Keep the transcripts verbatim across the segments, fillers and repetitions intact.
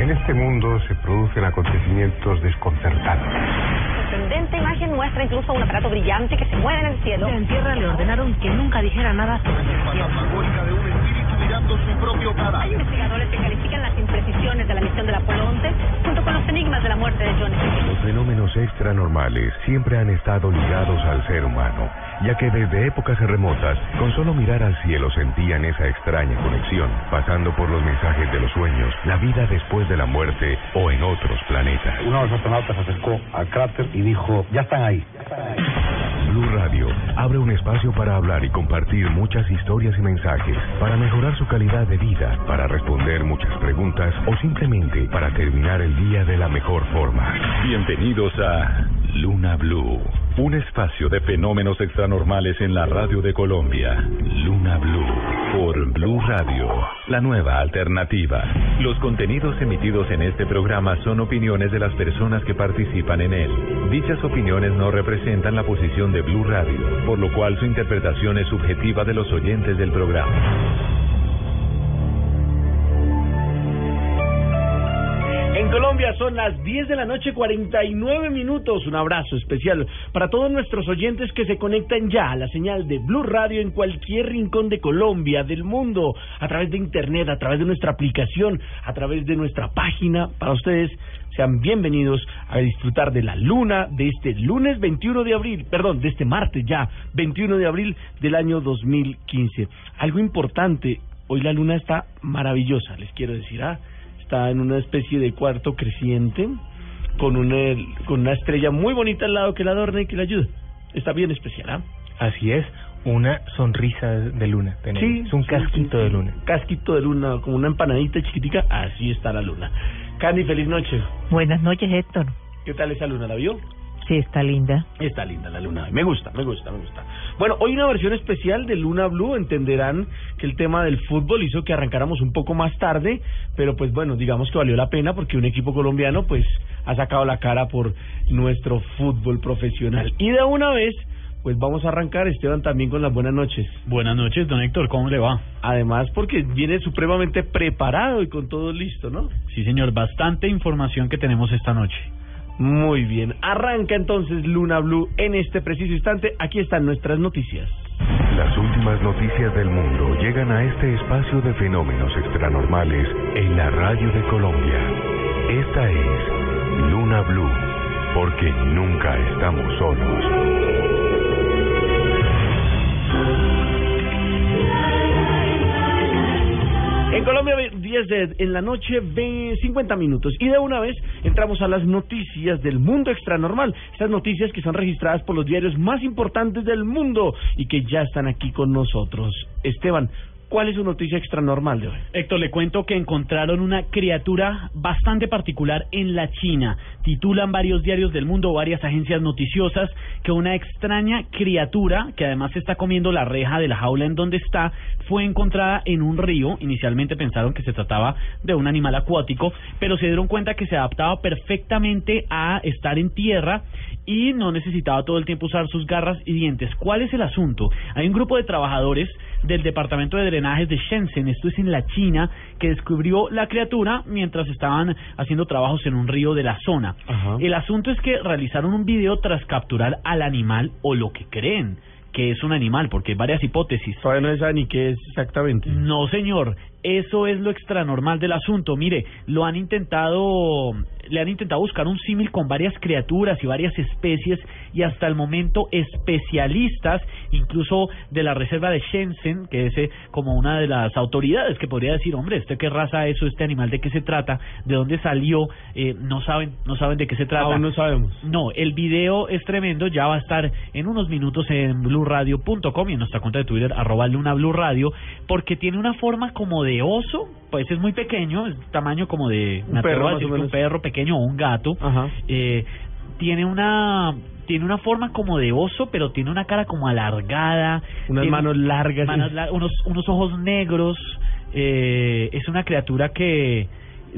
En este mundo se producen acontecimientos desconcertantes. Esta imagen muestra incluso un aparato brillante que se mueve en el cielo. En tierra le ordenaron que nunca dijera nada sobre el cielo. De un espíritu mirando su propio cara. Hay investigadores que califican las imprecisiones de la misión del Apolo once junto con los enigmas de la muerte de John Keel. Los fenómenos extranormales siempre han estado ligados al ser humano, ya que desde épocas remotas, con solo mirar al cielo sentían esa extraña conexión, pasando por los mensajes de los sueños, la vida después de la muerte o en otros planetas. Uno de los astronautas se acercó al cráter y dijo, ya están ahí. Blu Radio abre un espacio para hablar y compartir muchas historias y mensajes, para mejorar su calidad de vida, para responder muchas preguntas o simplemente para terminar el día de la mejor forma. Bienvenidos a Luna Blu, un espacio de fenómenos extranormales en la radio de Colombia. Luna Blu, por Blu Radio, la nueva alternativa. Los contenidos emitidos en este programa son opiniones de las personas que participan en él. Dichas opiniones no representan la posición de Blu Radio, por lo cual su interpretación es subjetiva de los oyentes del programa. En Colombia son las diez de la noche cuarenta y nueve minutos. Un abrazo especial para todos nuestros oyentes que se conectan ya a la señal de Blu Radio en cualquier rincón de Colombia, del mundo, a través de internet, a través de nuestra aplicación, a través de nuestra página. Para ustedes, sean bienvenidos a disfrutar de la luna de este lunes veintiuno de abril, perdón, de este martes ya, veintiuno de abril del año dos mil quince. Algo importante, hoy la luna está maravillosa, les quiero decir, ¿ah? Está en una especie de cuarto creciente con una, con una estrella muy bonita al lado que la adorna y que la ayuda. Está bien especial, ¿ah? ¿eh? Así es, una sonrisa de luna. Tenemos. Sí, es un casquito sí, de luna. Casquito de luna, como una empanadita chiquitica, así está la luna. Candy, feliz noche. Buenas noches, Héctor. ¿Qué tal esa luna? ¿La vio? Sí, está linda. Está linda la luna. Me gusta, me gusta, me gusta. Bueno, hoy una versión especial de Luna Blu. Entenderán que el tema del fútbol hizo que arrancáramos un poco más tarde, pero pues bueno, digamos que valió la pena porque un equipo colombiano pues ha sacado la cara por nuestro fútbol profesional. Y de una vez, pues vamos a arrancar, Esteban, también con las buenas noches. Buenas noches, don Héctor, ¿cómo le va? Además, porque viene supremamente preparado y con todo listo, ¿no? Sí, señor, bastante información que tenemos esta noche. Muy bien, arranca entonces Luna Blu en este preciso instante. Aquí están nuestras noticias. Las últimas noticias del mundo llegan a este espacio de fenómenos extranormales en la radio de Colombia. Esta es Luna Blu, porque nunca estamos solos. En Colombia, diez de en la noche, cincuenta minutos. Y de una vez entramos a las noticias del mundo extranormal. Estas noticias que son registradas por los diarios más importantes del mundo y que ya están aquí con nosotros. Esteban, ¿cuál es su noticia extranormal de hoy? Héctor, le cuento que encontraron una criatura bastante particular en la China. Titulan varios diarios del mundo, varias agencias noticiosas, que una extraña criatura, que además está comiendo la reja de la jaula en donde está, fue encontrada en un río. Inicialmente pensaron que se trataba de un animal acuático, pero se dieron cuenta que se adaptaba perfectamente a estar en tierra y no necesitaba todo el tiempo usar sus garras y dientes. ¿Cuál es el asunto? Hay un grupo de trabajadores del departamento de drenajes de Shenzhen, esto es en la China, que descubrió la criatura mientras estaban haciendo trabajos en un río de la zona. Ajá. El asunto es que realizaron un video tras capturar al animal, o lo que creen que es un animal, porque hay varias hipótesis. Todavía no saben ni qué es exactamente. No, señor. Eso es lo extranormal del asunto. Mire, lo han intentado, le han intentado buscar un símil con varias criaturas y varias especies, y hasta el momento especialistas, incluso de la reserva de Shenzhen, que es eh, como una de las autoridades que podría decir, hombre, ¿este qué raza es o este animal de qué se trata? ¿De dónde salió? Eh, no saben, no saben de qué se trata. Aún no sabemos. No, el video es tremendo. Ya va a estar en unos minutos en Blu Radio punto com y en nuestra cuenta de Twitter arroba Luna Blu Radio, porque tiene una forma como de de oso, pues es muy pequeño, es tamaño como de un, perro, decir, un perro pequeño o un gato. Ajá. Eh, tiene una tiene una forma como de oso, pero tiene una cara como alargada, unas manos largas, manos lar- unos unos ojos negros. Eh, es una criatura que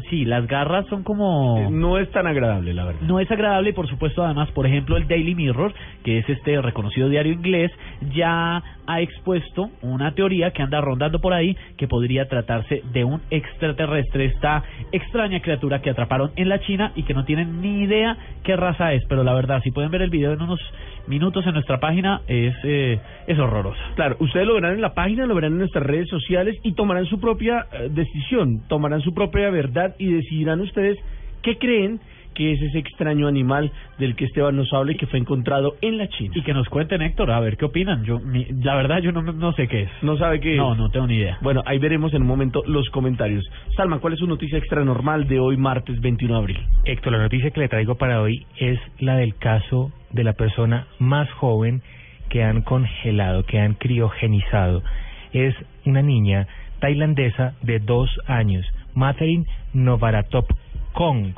sí, las garras son como... No es tan agradable, la verdad. No es agradable, y por supuesto, además, por ejemplo, el Daily Mirror, que es este reconocido diario inglés, ya ha expuesto una teoría que anda rondando por ahí, que podría tratarse de un extraterrestre, esta extraña criatura que atraparon en la China y que no tienen ni idea qué raza es. Pero la verdad, si pueden ver el video en unos minutos en nuestra página, es eh, es horrorosa. Claro, ustedes lo verán en la página, lo verán en nuestras redes sociales y tomarán su propia eh, decisión, tomarán su propia verdad y decidirán ustedes qué creen que es ese extraño animal del que Esteban nos habla y que fue encontrado en la China. Y que nos cuenten, Héctor, a ver qué opinan. Yo, mi, la verdad, yo no, no sé qué es. ¿No sabe qué es? No, no tengo ni idea. Bueno, ahí veremos en un momento los comentarios. Salman, ¿cuál es su noticia extra normal de hoy, martes veintiuno de abril? Héctor, la noticia que le traigo para hoy es la del caso de la persona más joven que han congelado, que han criogenizado. Es una niña tailandesa de dos años, Matheryn Naovaratpong.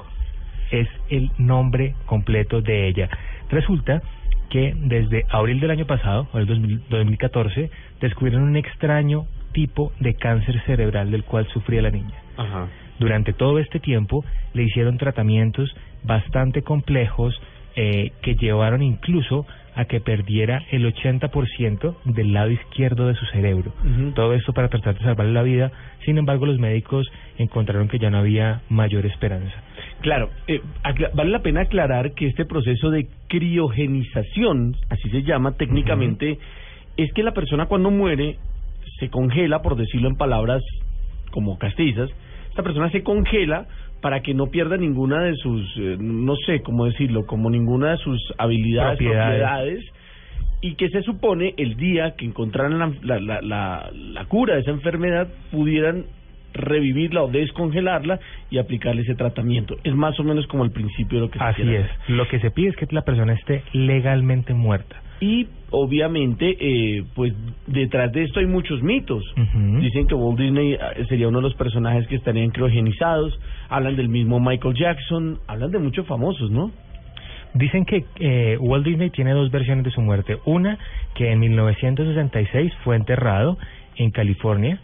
Es el nombre completo de ella. Resulta que desde abril del año pasado, o el dos mil catorce, descubrieron un extraño tipo de cáncer cerebral del cual sufría la niña. Ajá. Durante todo este tiempo le hicieron tratamientos bastante complejos eh, que llevaron incluso a que perdiera el ochenta por ciento del lado izquierdo de su cerebro. Uh-huh. Todo esto para tratar de salvarle la vida. Sin embargo, los médicos encontraron que ya no había mayor esperanza. Claro, eh, acla- vale la pena aclarar que este proceso de criogenización, así se llama técnicamente, uh-huh, es que la persona cuando muere se congela, por decirlo en palabras como castizas, esta persona se congela para que no pierda ninguna de sus, eh, no sé cómo decirlo, como ninguna de sus habilidades, propiedades, propiedades y que se supone el día que encontraran la, la, la, la, la cura de esa enfermedad pudieran revivirla o descongelarla y aplicarle ese tratamiento. Es más o menos como el principio de lo que se Así quiere. es. Lo que se pide es que la persona esté legalmente muerta. Y obviamente, eh, pues detrás de esto hay muchos mitos. Uh-huh. Dicen que Walt Disney sería uno de los personajes que estarían criogenizados. Hablan del mismo Michael Jackson. Hablan de muchos famosos, ¿no? Dicen que eh, Walt Disney tiene dos versiones de su muerte. Una, que en mil novecientos sesenta y seis fue enterrado en California,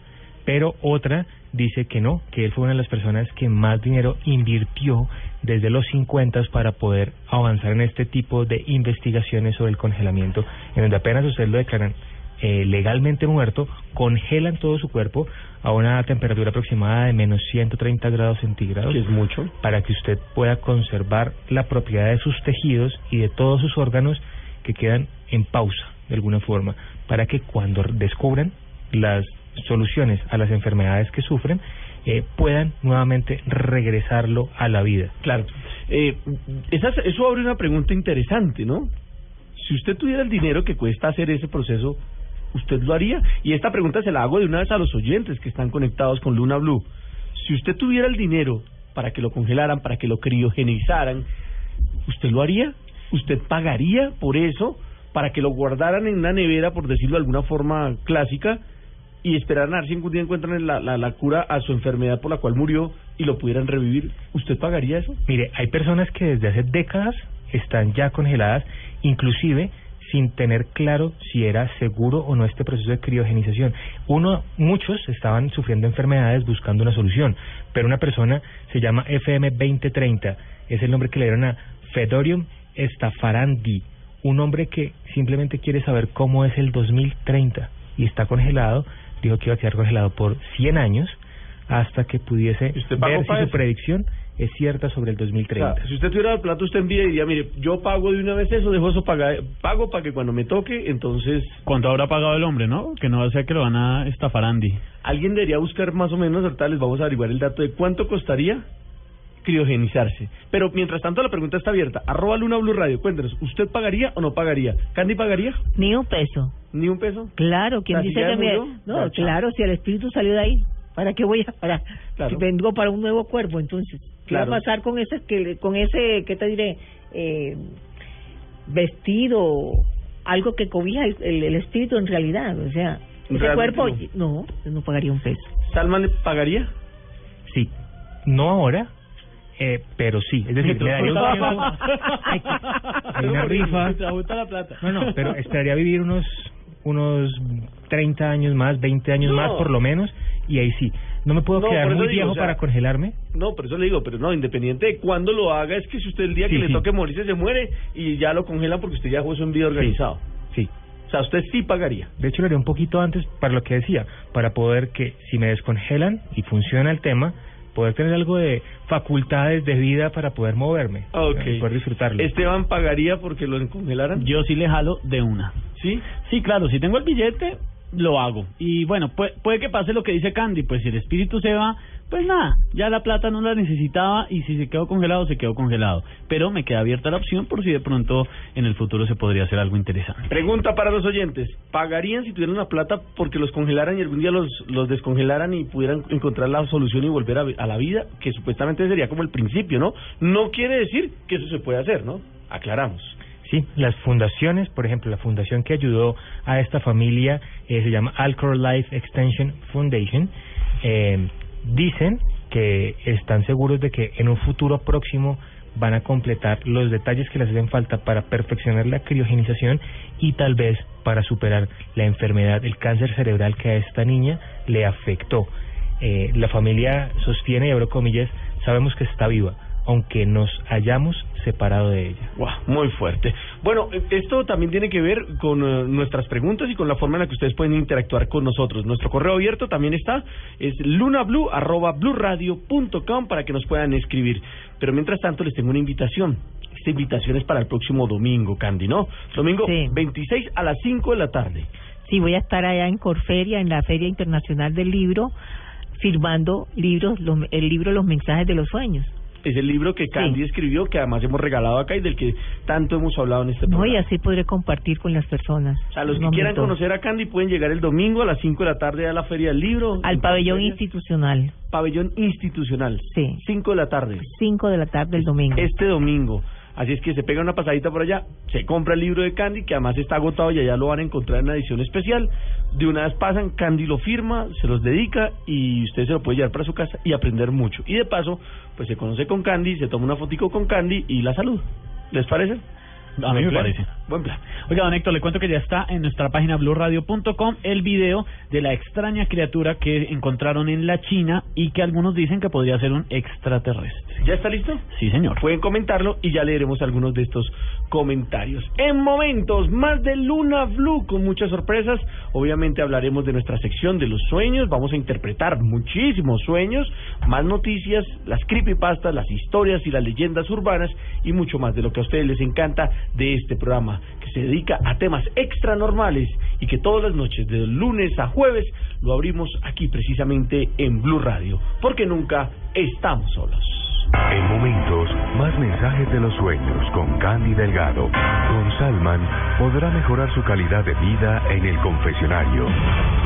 pero otra dice que no, que él fue una de las personas que más dinero invirtió desde los cincuenta para poder avanzar en este tipo de investigaciones sobre el congelamiento, en donde apenas ustedes lo declaran eh, legalmente muerto, congelan todo su cuerpo a una temperatura aproximada de menos ciento treinta grados centígrados, que es mucho, para que usted pueda conservar la propiedad de sus tejidos y de todos sus órganos que quedan en pausa de alguna forma, para que cuando descubran las soluciones a las enfermedades que sufren eh, puedan nuevamente regresarlo a la vida. Claro, eh, esas, eso abre una pregunta interesante, ¿no? Si usted tuviera el dinero que cuesta hacer ese proceso, ¿usted lo haría? Y esta pregunta se la hago de una vez a los oyentes que están conectados con Luna Blu. Si usted tuviera el dinero para que lo congelaran, para que lo criogenizaran, ¿usted lo haría? ¿Usted pagaría por eso para que lo guardaran en una nevera, por decirlo de alguna forma clásica, y esperaran a ver si algún día encuentran la, la, la cura a su enfermedad por la cual murió y lo pudieran revivir? ¿Usted pagaría eso? Mire, hay personas que desde hace décadas están ya congeladas, inclusive sin tener claro si era seguro o no este proceso de criogenización. Uno, muchos estaban sufriendo enfermedades buscando una solución, pero una persona se llama F M veinte treinta, es el nombre que le dieron a Fereidoun Esfandiary, un hombre que simplemente quiere saber cómo es el dos mil treinta y está congelado. Dijo que iba a quedar congelado por cien años hasta que pudiese ver si eso? Su predicción es cierta sobre el dos mil treinta. O sea, si usted tuviera el plato, usted envía y diría, mire, yo pago de una vez eso, dejo eso pagar, pago para que cuando me toque, entonces... ¿Cuánto habrá pagado el hombre, no? Que no sea que lo van a estafar, Andy. Alguien debería buscar más o menos, ahorita les vamos a averiguar el dato de cuánto costaría criogenizarse. Pero mientras tanto la pregunta está abierta. Arroba Luna Blu Radio, cuéntenos, ¿usted pagaría o no pagaría? ¿Candy pagaría? Ni un peso. ¿Ni un peso? Claro, ¿quién dice que me... No, claro, claro, si el espíritu salió de ahí, ¿para qué voy a parar? Claro. Vengo para un nuevo cuerpo, entonces. ¿Qué claro. va a pasar con ese, que, con ese, qué te diré, eh, vestido, algo que cobija el, el, el espíritu en realidad? O sea, ese Realmente cuerpo, no. no, no pagaría un peso. ¿Salman pagaría? Sí, no ahora, eh, pero sí. Es decir, le daría un hay una rifa. No, no, pero esperaría vivir unos unos treinta años más, veinte años no. más por lo menos, y ahí sí. No me puedo no, quedar muy digo, viejo o sea, para congelarme. No, por eso le digo, pero no, independiente de cuándo lo haga, es que si usted el día sí, que sí. le toque morirse se muere y ya lo congelan porque usted ya jugó un video organizado. Sí, sí. O sea, usted sí pagaría. De hecho, lo haría un poquito antes para lo que decía, para poder que si me descongelan y funciona el tema, poder tener algo de facultades de vida para poder moverme. Okay. Para poder disfrutarlo. ¿Esteban pagaría porque lo congelaran? Yo sí le jalo de una. ¿Sí? Sí, claro, si tengo el billete, lo hago. Y bueno, puede, puede que pase lo que dice Candy, pues si el espíritu se va, pues nada, ya la plata no la necesitaba y si se quedó congelado, se quedó congelado. Pero me queda abierta la opción por si de pronto en el futuro se podría hacer algo interesante. Pregunta para los oyentes, ¿pagarían si tuvieran la plata porque los congelaran y algún día los, los descongelaran y pudieran encontrar la solución y volver a, a la vida? Que supuestamente sería como el principio, ¿no? No quiere decir que eso se puede hacer, ¿no? Aclaramos. Sí, las fundaciones, por ejemplo, la fundación que ayudó a esta familia eh, se llama Alcor Life Extension Foundation. Eh, dicen que están seguros de que en un futuro próximo van a completar los detalles que les hacen falta para perfeccionar la criogenización y tal vez para superar la enfermedad, el cáncer cerebral que a esta niña le afectó. Eh, la familia sostiene, y abro comillas, sabemos que está viva, aunque nos hayamos separado de ella. Wow, muy fuerte. Bueno, esto también tiene que ver con uh, nuestras preguntas y con la forma en la que ustedes pueden interactuar con nosotros. Nuestro correo abierto también está, es luna blu arroba blu radio punto com para que nos puedan escribir. Pero mientras tanto les tengo una invitación. Esta invitación es para el próximo domingo, Candy, ¿no? Domingo sí. veintiséis a las cinco de la tarde. Sí, voy a estar allá en Corferia, en la Feria Internacional del Libro, firmando libros, los, el libro Los Mensajes de los Sueños. Es el libro que Candy sí. escribió, que además hemos regalado acá y del que tanto hemos hablado en este programa. No, y así podré compartir con las personas. A los que quieran conocer a Candy pueden llegar el domingo a las cinco de la tarde a la Feria del Libro. Al pabellón Feria. institucional. Pabellón institucional. Sí. cinco de la tarde. cinco de la tarde el domingo. Este domingo. Así es que se pega una pasadita por allá, se compra el libro de Candy, que además está agotado y allá lo van a encontrar en una edición especial. De una vez pasan, Candy lo firma, se los dedica y usted se lo puede llevar para su casa y aprender mucho. Y de paso, pues se conoce con Candy, se toma una fotico con Candy y la saluda. ¿Les parece? A mí me parece. Buen plan. Oiga, don Héctor, le cuento que ya está en nuestra página blu radio punto com el video de la extraña criatura que encontraron en la China y que algunos dicen que podría ser un extraterrestre. ¿Ya está listo? Sí, señor. Pueden comentarlo y ya leeremos algunos de estos comentarios. En momentos, más de Luna Blu con muchas sorpresas. Obviamente hablaremos de nuestra sección de los sueños. Vamos a interpretar muchísimos sueños, más noticias, las creepypastas, las historias y las leyendas urbanas y mucho más de lo que a ustedes les encanta de este programa, que se dedica a temas extra normales y que todas las noches, de lunes a jueves, lo abrimos aquí precisamente en Blu Radio, porque nunca estamos solos. En momentos, más mensajes de los sueños con Candy Delgado. Con Salman podrá mejorar su calidad de vida en el confesionario.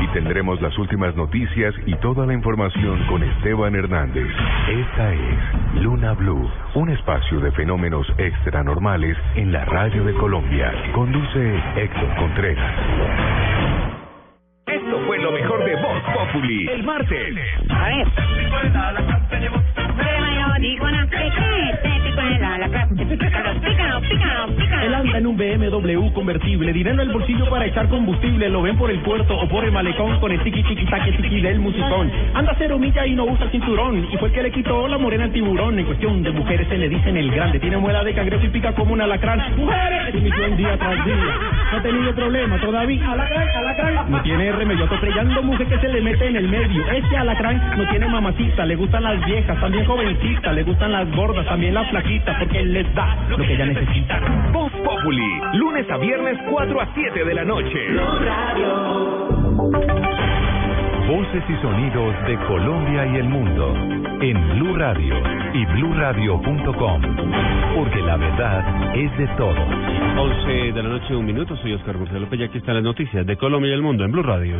Y tendremos las últimas noticias y toda la información con Esteban Hernández. Esta es Luna Blu, un espacio de fenómenos extranormales en la radio de Colombia. Conduce Héctor Contreras. Esto fue lo mejor de Voz Populi el martes. A ver. Él anda en un B M W convertible, dinero en el bolsillo para echar combustible. Lo ven por el puerto o por el malecón con el tiki tiki taque tiki del musicón. Anda cero milla y no usa el cinturón, y fue el que le quitó la morena al tiburón. En cuestión de mujeres se le dicen el grande, tiene muela de cangrejo y pica como un alacrán. ¡Mujeres! Dimisión día tras día, no ha tenido problema todavía. Alacrán, alacrán. No tiene remedio, atropellando mujer que se le mete en el medio. Este alacrán no tiene mamacita, le gustan las viejas, también jovencitas, le gustan las gordas, también las flaquitas, porque él les da lo que ella necesita. Voz Populi, lunes a viernes cuatro a siete de la noche. Voces y sonidos de Colombia y el mundo en Blu Radio y blu radio punto com, porque la verdad es de todos. once de la noche, un minuto, soy Oscar González López y aquí están las noticias de Colombia y el mundo en Blu Radio.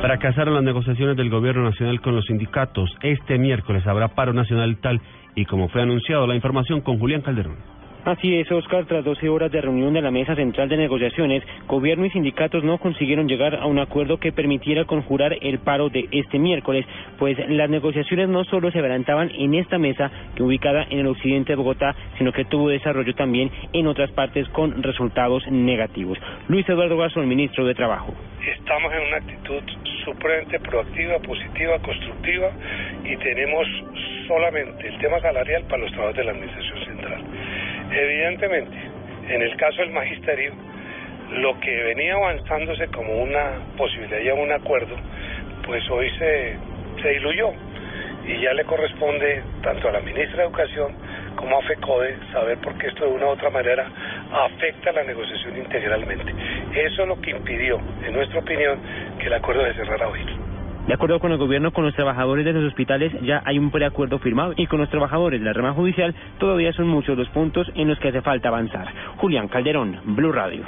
Fracasaron las negociaciones del gobierno nacional con los sindicatos. Este miércoles habrá paro nacional tal y como fue anunciado. La información con Julián Calderón. Así es, Óscar, tras doce horas de reunión de la Mesa Central de Negociaciones, gobierno y sindicatos no consiguieron llegar a un acuerdo que permitiera conjurar el paro de este miércoles, pues las negociaciones no solo se adelantaban en esta mesa, que ubicada en el occidente de Bogotá, sino que tuvo desarrollo también en otras partes con resultados negativos. Luis Eduardo Garzón, el ministro de Trabajo. Estamos en una actitud supremamente proactiva, positiva, constructiva, y tenemos solamente el tema salarial para los trabajadores de la Administración Central. Evidentemente, en el caso del magisterio, lo que venía avanzándose como una posibilidad ya un acuerdo, pues hoy se, se diluyó, y ya le corresponde tanto a la ministra de Educación como a FECODE saber por qué esto de una u otra manera afecta la negociación integralmente. Eso es lo que impidió, en nuestra opinión, que el acuerdo se cerrara hoy. De acuerdo con el gobierno, con los trabajadores de los hospitales ya hay un preacuerdo firmado, y con los trabajadores de la rama judicial todavía son muchos los puntos en los que hace falta avanzar. Julián Calderón, Blu Radio.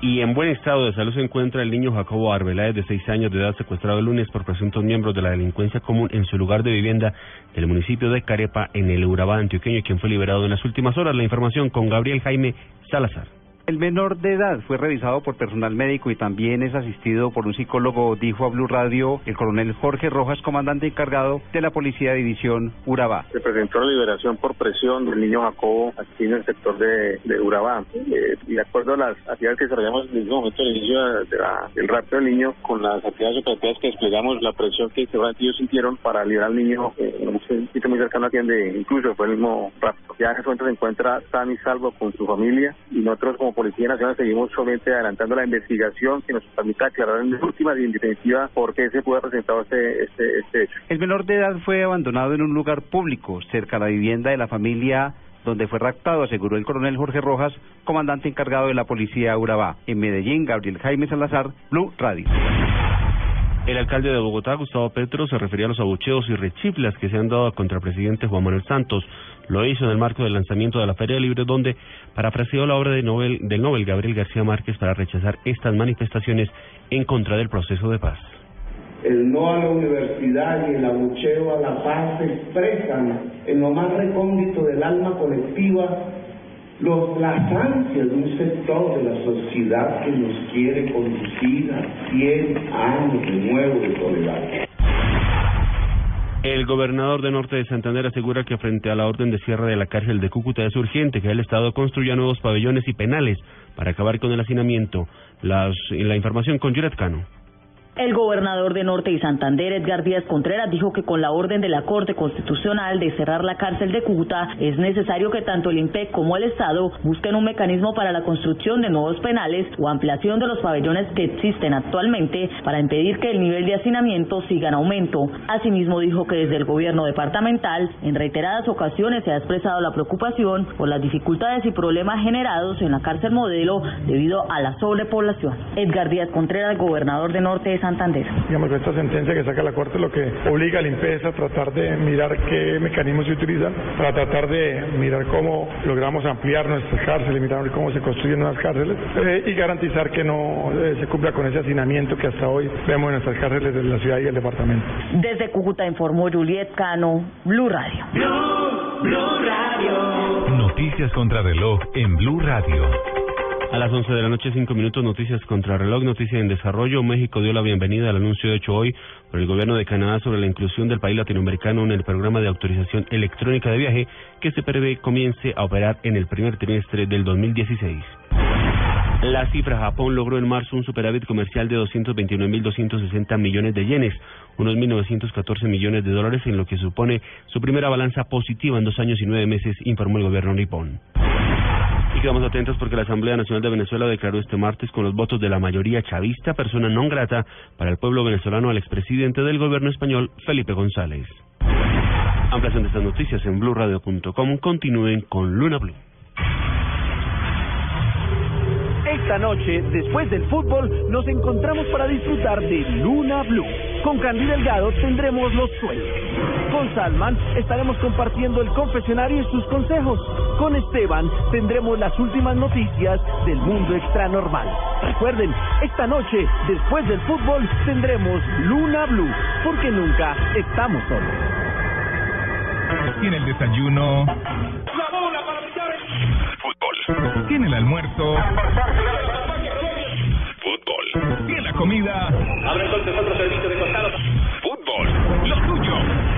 Y en buen estado de salud se encuentra el niño Jacobo Arbeláez, de seis años de edad, secuestrado el lunes por presuntos miembros de la delincuencia común en su lugar de vivienda del municipio de Carepa, en el Urabá antioqueño, quien fue liberado en las últimas horas. La información con Gabriel Jaime Salazar. El menor de edad fue revisado por personal médico y también es asistido por un psicólogo, dijo a Blu Radio el coronel Jorge Rojas, comandante encargado de la Policía de División Urabá. Se presentó la liberación por presión del niño Jacobo aquí en el sector de, de Urabá. Eh, y de acuerdo a las actividades que desarrollamos en el momento del inicio de la, del rapto del niño, con las actividades operativas que desplegamos, la presión que seguramente ellos sintieron para liberar al niño, eh, en un sitio muy cercano a quien de, incluso fue el mismo rapto. Ya en ese momento se encuentra sano y salvo con su familia, y nosotros como Policía Nacional seguimos solamente adelantando la investigación que nos permita aclarar en última y en definitiva por qué se pudo haber presentado este, este, este hecho. El menor de edad fue abandonado en un lugar público cerca a la vivienda de la familia donde fue raptado, aseguró el coronel Jorge Rojas, comandante encargado de la Policía Urabá. En Medellín, Gabriel Jaime Salazar, Blu Radio. El alcalde de Bogotá, Gustavo Petro, se refería a los abucheos y rechiflas que se han dado contra el presidente Juan Manuel Santos. Lo hizo en el marco del lanzamiento de la Feria Libre, donde parafraseó la obra de Nobel, del Nobel Gabriel García Márquez para rechazar estas manifestaciones en contra del proceso de paz. El no a la universidad y el abucheo a la paz se expresan en lo más recóndito del alma colectiva, los ansias de un sector de la sociedad que nos quiere conducir a cien años de nuevo de tolerancia. El gobernador de Norte de Santander asegura que frente a la orden de cierre de la cárcel de Cúcuta es urgente que el Estado construya nuevos pabellones y penales para acabar con el hacinamiento. Las, la información con Juliet Cano. El gobernador de Norte y Santander, Edgar Díaz Contreras, dijo que con la orden de la Corte Constitucional de cerrar la cárcel de Cúcuta, es necesario que tanto el IMPEC como el Estado busquen un mecanismo para la construcción de nuevos penales o ampliación de los pabellones que existen actualmente para impedir que el nivel de hacinamiento siga en aumento. Asimismo, dijo que desde el gobierno departamental, en reiteradas ocasiones se ha expresado la preocupación por las dificultades y problemas generados en la cárcel modelo debido a la sobrepoblación. Edgar Díaz Contreras, gobernador de Norte de Santander. Santander. Digamos, esta sentencia que saca la Corte lo que obliga al IMPEC a tratar de mirar qué mecanismos se utilizan para tratar de mirar cómo logramos ampliar nuestras cárceles, mirar cómo se construyen nuevas cárceles eh, y garantizar que no eh, se cumpla con ese hacinamiento que hasta hoy vemos en nuestras cárceles de la ciudad y el departamento. Desde Cúcuta informó Juliet Cano, Blu Radio. Blu, Blu Radio. Noticias contra reloj en Blu Radio. A las once de la noche, cinco minutos, noticias contra reloj, noticia en desarrollo. México dio la bienvenida al anuncio hecho hoy por el gobierno de Canadá sobre la inclusión del país latinoamericano en el programa de autorización electrónica de viaje que se prevé comience a operar en el primer trimestre del dos mil dieciséis. La cifra: Japón logró en marzo un superávit comercial de doscientos veintinueve mil doscientos sesenta millones de yenes, unos mil novecientos catorce millones de dólares, en lo que supone su primera balanza positiva en dos años y nueve meses, informó el gobierno nipón. Y quedamos atentos porque la Asamblea Nacional de Venezuela declaró este martes con los votos de la mayoría chavista persona non grata para el pueblo venezolano al expresidente del gobierno español, Felipe González. Ampliación de estas noticias en blu radio punto com. Continúen con Luna Blu. Esta noche, después del fútbol, nos encontramos para disfrutar de Luna Blu. Con Candy Delgado tendremos los sueños. Con Salman estaremos compartiendo el confesionario y sus consejos. Con Esteban tendremos las últimas noticias del mundo extranormal. Recuerden, esta noche, después del fútbol, tendremos Luna Blu, porque nunca estamos solos. Y en el desayuno... ¡La bola! Tiene el almuerzo. Fútbol. Tiene la comida. Abre entonces otro servicio de costado. Fútbol. Lo tuyo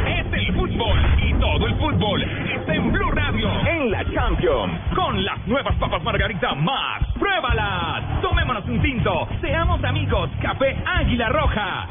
es el fútbol. Y todo el fútbol está en Blu Radio. En la Champions. Con las nuevas papas Margarita Max. ¡Pruébalas! Tomémonos un tinto. Seamos amigos. Café Águila Roja.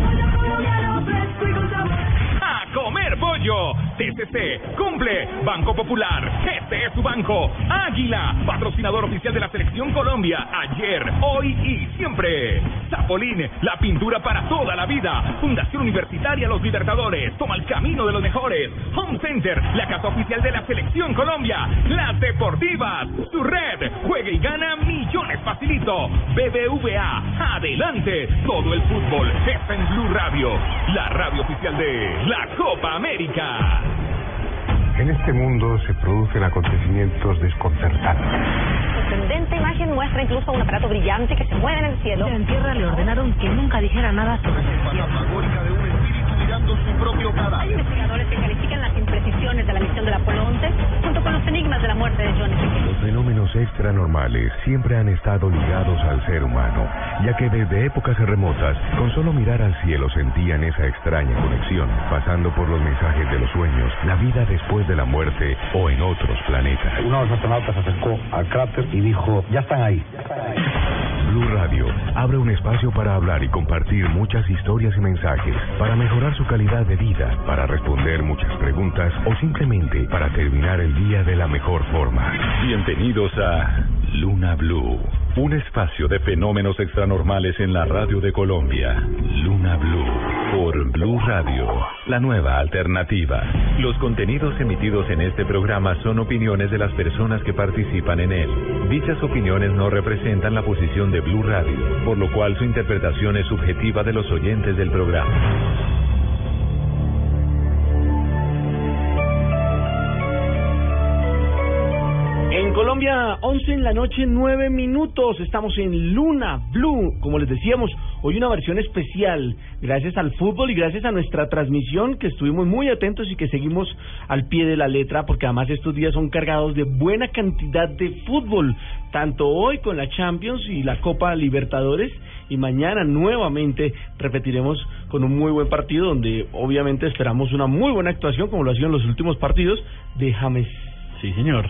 ¡A comer pollo! T C C, cumple, Banco Popular, este es su banco. Águila, patrocinador oficial de la Selección Colombia, ayer, hoy y siempre. Zapolín, la pintura para toda la vida. Fundación Universitaria Los Libertadores, toma el camino de los mejores. Home Center, la casa oficial de la Selección Colombia. Las Deportivas, su red, juega y gana millones facilito. B B V A, adelante, todo el fútbol es en Blu Radio, la radio oficial de la Copa América. En este mundo se producen acontecimientos desconcertantes. La sorprendente imagen muestra incluso un aparato brillante que se mueve en el cielo. En tierra le ordenaron que nunca dijera nada sobre la fantasmagórica de un espíritu mirando su propio cadáver. Hay investigadores que califican las imprecisiones de la misión del Apolo once junto con los enigmas de la muerte de John Keel. Los fenómenos extranormales siempre han estado ligados al ser humano, ya que desde épocas remotas, con solo mirar al cielo sentían esa extraña conexión, pasando por los mensajes de los sueños, la vida después de la muerte o en otros planetas. Uno de los astronautas se acercó al cráter y dijo, ya están ahí. Blu Radio abre un espacio para hablar y compartir muchas historias y mensajes, para mejorar su calidad de vida, para responder muchas preguntas o simplemente para terminar el día de la mejor forma. Bienvenidos a Luna Blu, un espacio de fenómenos extranormales en la radio de Colombia. Luna Blu, por Blu Radio, la nueva alternativa. Los contenidos emitidos en este programa son opiniones de las personas que participan en él. Dichas opiniones no representan la posición de Blu Radio, por lo cual su interpretación es subjetiva de los oyentes del programa. Colombia, once en la noche, nueve minutos. Estamos en Luna Blu. Como les decíamos, hoy una versión especial. Gracias al fútbol y gracias a nuestra transmisión, que estuvimos muy atentos y que seguimos al pie de la letra, porque además estos días son cargados de buena cantidad de fútbol. Tanto hoy con la Champions y la Copa Libertadores, y mañana nuevamente repetiremos con un muy buen partido, donde obviamente esperamos una muy buena actuación, como lo ha sido en los últimos partidos, de James. Sí, señor.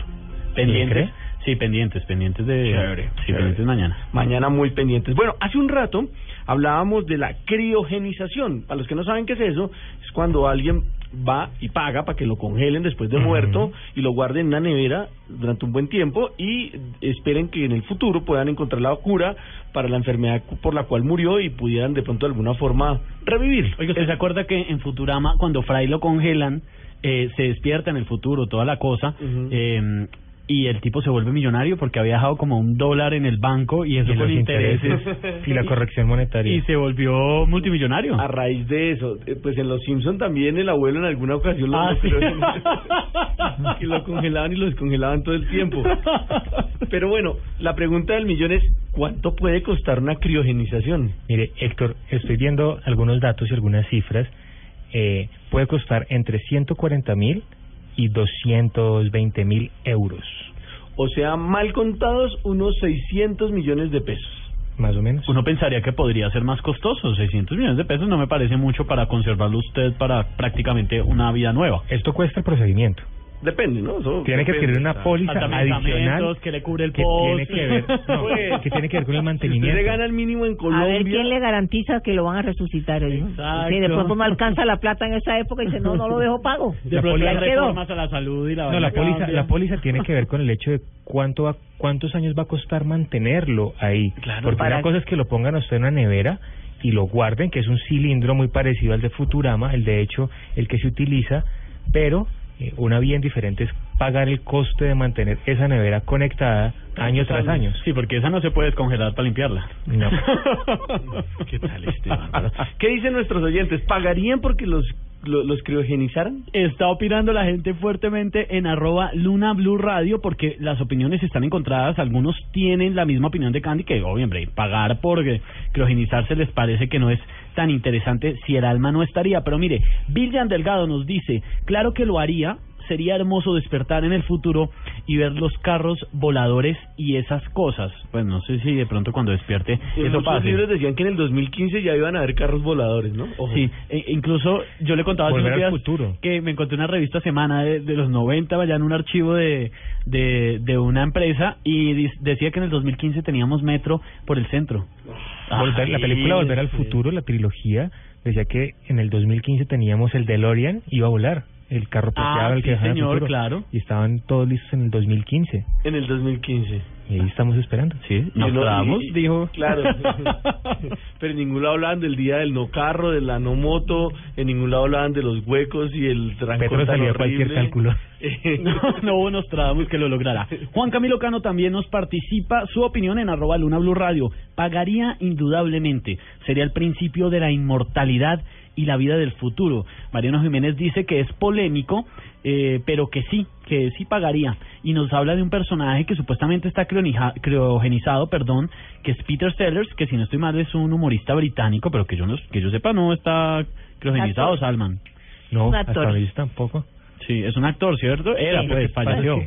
¿Pendientes? Sí, pendientes, pendientes de... Chévere, sí, chévere. Pendientes mañana. Mañana muy pendientes. Bueno, hace un rato hablábamos de la criogenización. Para los que no saben qué es eso, es cuando alguien va y paga para que lo congelen después de uh-huh. muerto y lo guarden en una nevera durante un buen tiempo y esperen que en el futuro puedan encontrar la cura para la enfermedad por la cual murió y pudieran de pronto de alguna forma revivirlo. Oiga, ¿usted se acuerda que en Futurama cuando Fry lo congelan, eh, se despierta en el futuro, toda la cosa? Uh-huh. eh, Y el tipo se vuelve millonario porque había dejado como un dólar en el banco y eso y con intereses. intereses y la corrección monetaria. Y se volvió multimillonario. A raíz de eso, pues en Los Simpson también el abuelo en alguna ocasión lo ah, ¿sí? que lo congelaban y lo descongelaban todo el tiempo. Pero bueno, la pregunta del millón es, ¿cuánto puede costar una criogenización? Mire, Héctor, estoy viendo algunos datos y algunas cifras. Eh, puede costar entre ciento cuarenta mil y doscientos veinte mil euros. O sea, mal contados, unos seiscientos millones de pesos. Más o menos. Uno pensaría que podría ser más costoso. seiscientos millones de pesos no me parece mucho para conservarlo usted para prácticamente una vida nueva. Esto cuesta el procedimiento. Depende, ¿no? Eso tiene depende, que adquirir una póliza adicional que le cubre el post, que tiene que ver, no, que tiene que ver con el mantenimiento. Si usted gana el mínimo en Colombia. A ver quién le garantiza que lo van a resucitar hoy. Exacto. Si después no alcanza la plata en esa época y dice no, no lo dejo pago. La póliza reformas a la salud y la. No, la póliza, la póliza tiene que ver con el hecho de cuánto va, cuántos años va a costar mantenerlo ahí. Claro. Porque una cosa es que lo pongan a usted en una nevera y lo guarden, que es un cilindro muy parecido al de Futurama, el de hecho el que se utiliza, pero una bien diferente es pagar el coste de mantener esa nevera conectada año tras año. Sí, porque esa no se puede descongelar para limpiarla. No. ¿Qué tal, Esteban? ¿Qué dicen nuestros oyentes? ¿Pagarían porque los los, los criogenizaran? Está opinando la gente fuertemente en arroba Luna Blu Radio, porque las opiniones están encontradas. Algunos tienen la misma opinión de Candy, que obviamente pagar por criogenizarse les parece que no es tan interesante si el alma no estaría. Pero mire, Villan Delgado nos dice, claro que lo haría, sería hermoso despertar en el futuro y ver los carros voladores y esas cosas. Pues no sé si de pronto cuando despierte en eso pase. Los libros decían que en el dos mil quince ya iban a haber carros voladores, ¿no? Ojo. Sí, e incluso yo le contaba hace unos días que me encontré una revista Semana de, de los noventa, allá en un archivo de, de, de una empresa, y decía que en el dos mil quince teníamos metro por el centro. Ah, Volver, la película Volver al Futuro, la trilogía, decía que en el dos mil quince teníamos el DeLorean, iba a volar. El carro plateado, ah, el que sí, señor, futuro, claro. Y estaban todos listos en el dos mil quince. En el dos mil quince. Y ahí estamos esperando. Sí, nos quedamos, dijo. Claro. Pero en ningún lado hablaban del día del no carro, de la no moto, en ningún lado hablaban de los huecos y el trancón. Pero salía cualquier cálculo. no, no nos trabamos que lo logrará. Juan Camilo Cano también nos participa. Su opinión en arroba Luna Blu Radio. Pagaría indudablemente. Sería el principio de la inmortalidad y la vida del futuro. Mariano Jiménez dice que es polémico, eh, pero que sí, que sí pagaría. Y nos habla de un personaje que supuestamente está criogenizado, perdón, que es Peter Sellers, que si no estoy mal es un humorista británico, pero que yo no, que yo sepa no está criogenizado, actor. Salman. No, hasta ahí tampoco. Sí, es un actor, ¿cierto? Era, sí, pues falleció.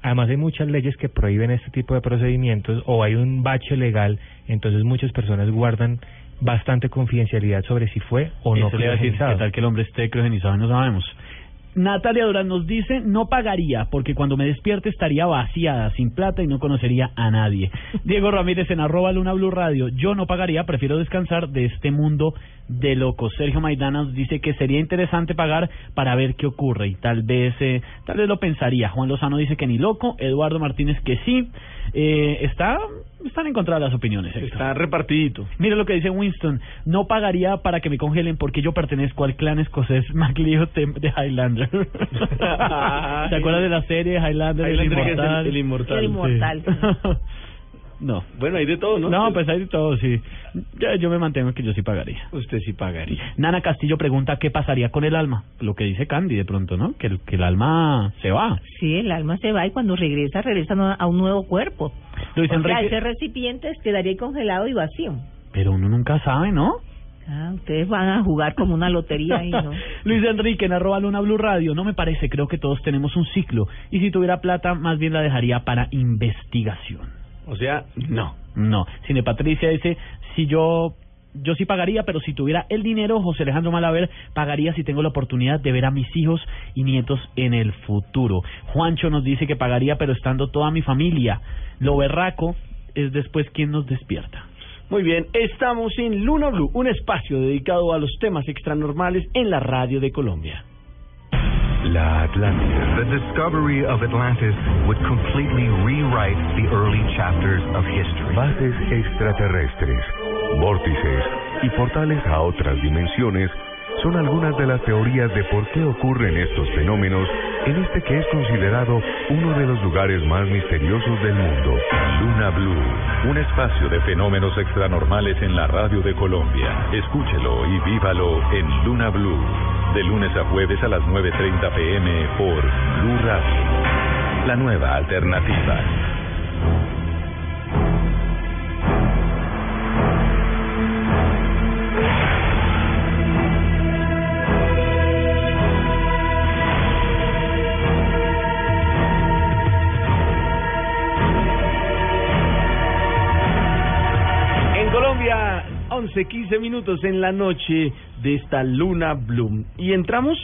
Además hay muchas leyes que prohíben este tipo de procedimientos, o hay un bache legal, entonces muchas personas guardan bastante confidencialidad sobre si fue o no criogenizado. ¿Qué tal que el hombre esté criogenizado? No sabemos. Natalia Durán nos dice, no pagaría, porque cuando me despierte estaría vaciada, sin plata y no conocería a nadie. Diego Ramírez en arroba Luna Blu Radio, yo no pagaría, prefiero descansar de este mundo de locos. Sergio Maidana nos dice que sería interesante pagar para ver qué ocurre y tal vez, eh, tal vez lo pensaría. Juan Lozano dice que ni loco, Eduardo Martínez que sí. Eh, está, están encontradas las opiniones. Héctor. Está repartidito. Mira lo que dice Winston, no pagaría para que me congelen porque yo pertenezco al clan escocés MacLeod de Highlander. ¿Te acuerdas de la serie Highlander, Highlander el Inmortal? El, el Inmortal. El Inmortal. Sí. No, bueno, hay de todo, ¿no? No, pues hay de todo, sí. Yo, yo me mantengo que yo sí pagaría. Usted sí pagaría. Nana Castillo pregunta qué pasaría con el alma. Lo que dice Candy de pronto, ¿no? Que el, que el alma se va. Sí, el alma se va y cuando regresa, regresa a un nuevo cuerpo. Luis Enrique... O sea, ese recipiente quedaría congelado y vacío. Pero uno nunca sabe, ¿no? Ah, ustedes van a jugar como una lotería ahí, ¿no? Luis Enrique en arroba Luna Blu Radio. No me parece, creo que todos tenemos un ciclo. Y si tuviera plata, más bien la dejaría para investigación. O sea, no, no. Cine Patricia dice, si yo, yo sí pagaría, pero si tuviera el dinero, José Alejandro Malaver, pagaría si tengo la oportunidad de ver a mis hijos y nietos en el futuro. Juancho nos dice que pagaría, pero estando toda mi familia. Lo berraco es después quien nos despierta. Muy bien, estamos en Luna Blu, un espacio dedicado a los temas extranormales en la radio de Colombia. La Atlántida. The discovery of Atlantis would completely rewrite the early chapters of history. Bases extraterrestres, vórtices y portales a otras dimensiones son algunas de las teorías de por qué ocurren estos fenómenos en este que es considerado uno de los lugares más misteriosos del mundo. Luna Blu, un espacio de fenómenos extranormales en la radio de Colombia. Escúchelo y vívalo en Luna Blu, de lunes a jueves a las nueve treinta pe eme por Blu Radio, la nueva alternativa. once, quince minutos en la noche de esta Luna Blu. Y entramos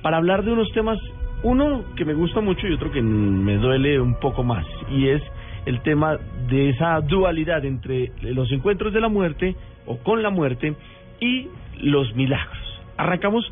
para hablar de unos temas, uno que me gusta mucho y otro que me duele un poco más. Y es el tema de esa dualidad entre los encuentros de la muerte o con la muerte y los milagros. Arrancamos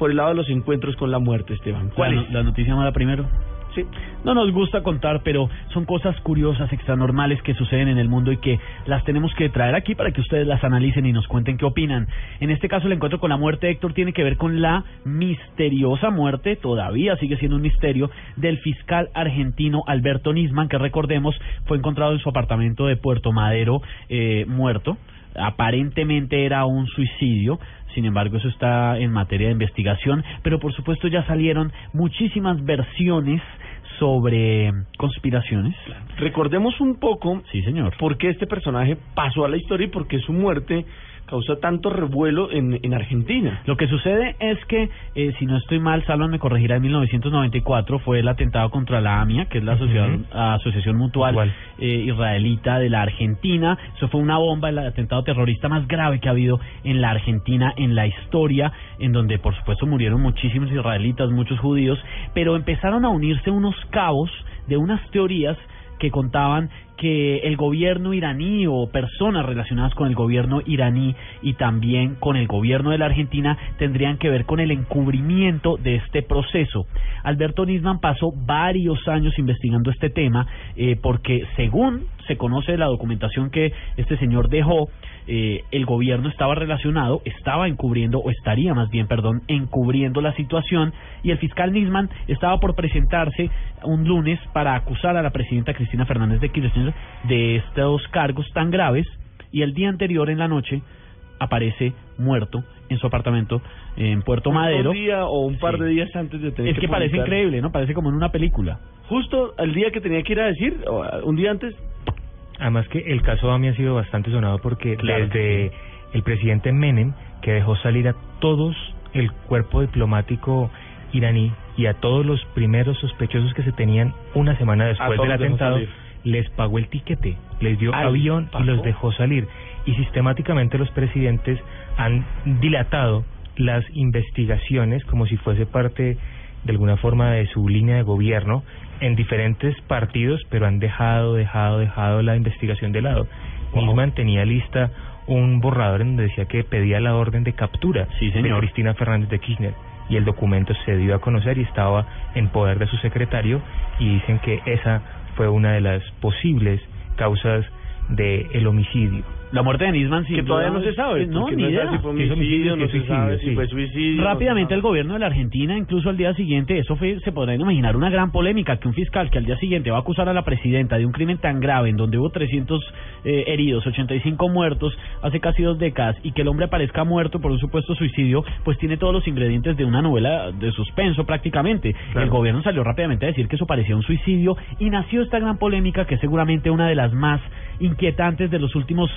por el lado de los encuentros con la muerte, Esteban. ¿Cuál la, es? La noticia mala primero. Sí. No nos gusta contar, pero son cosas curiosas, extranormales que suceden en el mundo y que las tenemos que traer aquí para que ustedes las analicen y nos cuenten qué opinan. En este caso, el encuentro con la muerte, Héctor, tiene que ver con la misteriosa muerte, todavía sigue siendo un misterio, del fiscal argentino Alberto Nisman, que recordemos fue encontrado en su apartamento de Puerto Madero eh, muerto. Aparentemente era un suicidio. Sin embargo, eso está en materia de investigación, pero por supuesto ya salieron muchísimas versiones sobre conspiraciones. Recordemos un poco, sí, señor, por qué este personaje pasó a la historia y por qué su muerte causó tanto revuelo en, en Argentina. Lo que sucede es que, eh, si no estoy mal, Salman me corregirá, en mil novecientos noventa y cuatro fue el atentado contra la AMIA, que es la asociación, uh-huh. asociación mutual eh, israelita de la Argentina. Eso fue una bomba, el atentado terrorista más grave que ha habido en la Argentina en la historia, en donde por supuesto murieron muchísimos israelitas, muchos judíos, pero empezaron a unirse unos cabos de unas teorías que contaban que el gobierno iraní o personas relacionadas con el gobierno iraní y también con el gobierno de la Argentina tendrían que ver con el encubrimiento de este proceso. Alberto Nisman pasó varios años investigando este tema eh, porque, según se conoce de la documentación que este señor dejó, eh, el gobierno estaba relacionado, estaba encubriendo, o estaría más bien, perdón, encubriendo la situación, y el fiscal Nisman estaba por presentarse un lunes para acusar a la presidenta Cristina Fernández de Kirchner de estos cargos tan graves, y el día anterior en la noche aparece muerto en su apartamento en Puerto Madero. Un día o un par sí. de días antes de tener es que Es que parece increíble, ¿no? Parece como en una película. Justo el día que tenía que ir a decir, un día antes. Además que el caso A M I A ha sido bastante sonado porque claro, desde sí. el presidente Menem, que dejó salir a todos el cuerpo diplomático iraní y a todos los primeros sospechosos que se tenían una semana después del atentado, les pagó el tiquete, les dio Ay, avión ¿pagó? y los dejó salir. Y sistemáticamente los presidentes han dilatado las investigaciones como si fuese parte de alguna forma de su línea de gobierno en diferentes partidos, pero han dejado, dejado, dejado la investigación de lado. Wow. Nisman tenía lista un borrador en donde decía que pedía la orden de captura sí, señor. de Cristina Fernández de Kirchner, y el documento se dio a conocer y estaba en poder de su secretario, y dicen que esa fue una de las posibles causas de el homicidio. La muerte de Nisman, que todavía no se sabe, no, ni no idea. Si fue homicidio, no se sabe si fue suicidio. Rápidamente el gobierno de la Argentina, incluso al día siguiente, eso fue, se podrán imaginar, una gran polémica, que un fiscal que al día siguiente va a acusar a la presidenta de un crimen tan grave, en donde hubo trescientos eh, heridos, ochenta y cinco muertos hace casi dos décadas, y que el hombre aparezca muerto por un supuesto suicidio, pues tiene todos los ingredientes de una novela de suspenso prácticamente. Claro. El gobierno salió rápidamente a decir que eso parecía un suicidio, y nació esta gran polémica, que es seguramente una de las más inquietantes de los últimos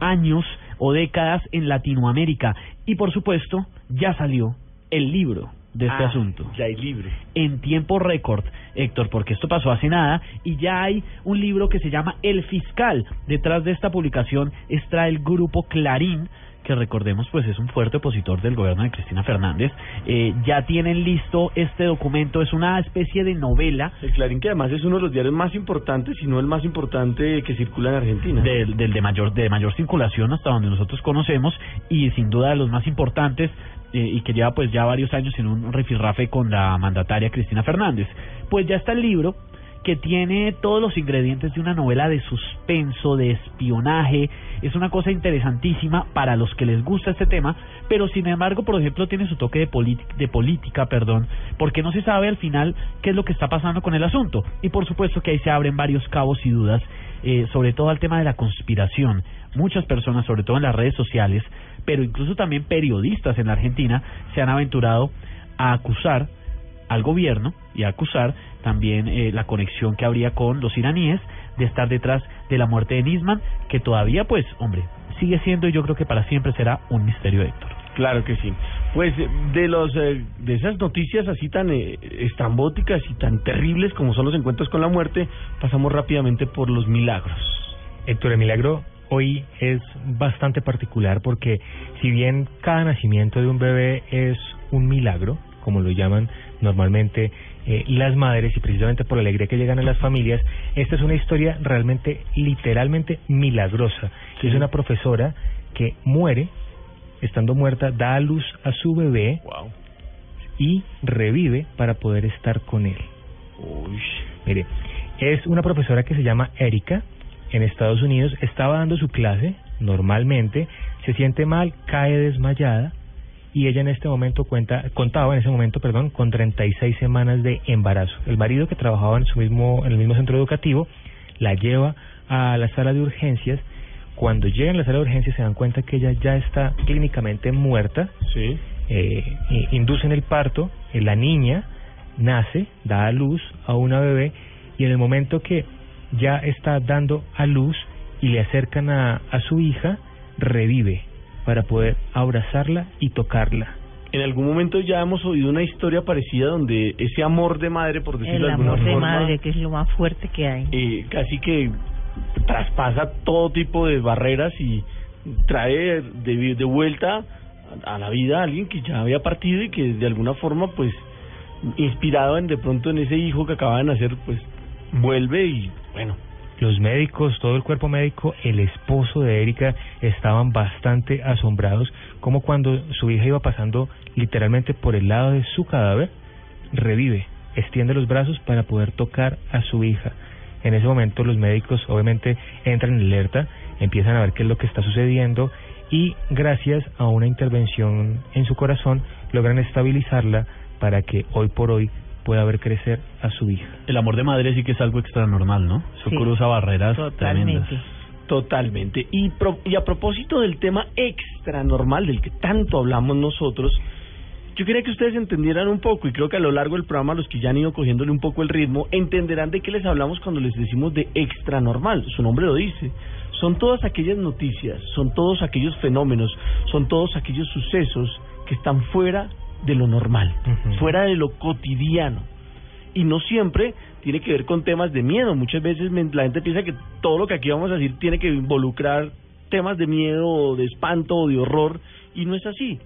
años o décadas en Latinoamérica. Y por supuesto, ya salió el libro de este ah, asunto. Ya hay libro. En tiempo récord, Héctor, porque esto pasó hace nada, y ya hay un libro que se llama El Fiscal. Detrás de esta publicación está el grupo Clarín, que recordemos pues es un fuerte opositor del gobierno de Cristina Fernández. Eh, ya tienen listo este documento, es una especie de novela. El Clarín, que además es uno de los diarios más importantes, si no el más importante que circula en Argentina. Del, del de mayor de mayor circulación hasta donde nosotros conocemos, y sin duda de los más importantes, eh, y que lleva pues ya varios años en un rifirrafe con la mandataria Cristina Fernández. Pues ya está el libro, que tiene todos los ingredientes de una novela de suspenso, de espionaje. Es una cosa interesantísima para los que les gusta este tema, pero sin embargo, por ejemplo, tiene su toque de, de política, perdón, porque no se sabe al final qué es lo que está pasando con el asunto. Y por supuesto que ahí se abren varios cabos y dudas, eh, sobre todo al tema de la conspiración. Muchas personas, sobre todo en las redes sociales, pero incluso también periodistas en la Argentina, se han aventurado a acusar al gobierno y a acusar también eh, la conexión que habría con los iraníes de estar detrás de la muerte de Nisman, que todavía pues, hombre, sigue siendo, y yo creo que para siempre será, un misterio, Héctor. Claro que sí. Pues de los eh, de esas noticias así tan eh, estrambóticas y tan terribles como son los encuentros con la muerte, pasamos rápidamente por los milagros. Héctor, el milagro hoy es bastante particular porque si bien cada nacimiento de un bebé es un milagro, como lo llaman normalmente eh, las madres, y precisamente por la alegría que llegan a las familias, esta es una historia realmente, literalmente milagrosa. Sí. Es una profesora que muere, estando muerta, da a luz a su bebé. Wow. Y revive para poder estar con él. Uy. Mire, es una profesora que se llama Erika, en Estados Unidos, estaba dando su clase normalmente, se siente mal, cae desmayada, y ella en este momento cuenta contaba en ese momento, perdón, con treinta y seis semanas de embarazo. El marido, que trabajaba en su mismo en el mismo centro educativo, la lleva a la sala de urgencias. Cuando llegan a la sala de urgencias se dan cuenta que ella ya está clínicamente muerta. Sí. Eh, inducen el parto, la niña nace, da a luz a una bebé, y en el momento que ya está dando a luz y le acercan a, a su hija, revive. para poder abrazarla y tocarla. En algún momento ya hemos oído una historia parecida donde ese amor de madre, por decirlo de alguna forma... El amor de madre, que es lo más fuerte que hay. Eh, casi que traspasa todo tipo de barreras y trae de, de vuelta a la vida a alguien que ya había partido y que de alguna forma, pues, inspirado en de pronto en ese hijo que acaba de nacer, pues, vuelve y, bueno... Los médicos, todo el cuerpo médico, el esposo de Erika, estaban bastante asombrados, como cuando su hija iba pasando literalmente por el lado de su cadáver, revive, extiende los brazos para poder tocar a su hija. En ese momento los médicos obviamente entran en alerta, empiezan a ver qué es lo que está sucediendo y gracias a una intervención en su corazón logran estabilizarla para que hoy por hoy puede ver crecer a su hija. El amor de madre sí que es algo extra normal, ¿no? Eso sí, cruza barreras totalmente. Tremendas. Totalmente. Y, pro, y a propósito del tema extra normal del que tanto hablamos nosotros, yo quería que ustedes entendieran un poco, y creo que a lo largo del programa los que ya han ido cogiéndole un poco el ritmo, entenderán de qué les hablamos cuando les decimos de extra normal. Su nombre lo dice. Son todas aquellas noticias, son todos aquellos fenómenos, son todos aquellos sucesos que están fuera de lo normal, uh-huh. fuera de lo cotidiano, y no siempre tiene que ver con temas de miedo. Muchas veces la gente piensa que todo lo que aquí vamos a decir tiene que involucrar temas de miedo, o de espanto, o de horror, y no es así.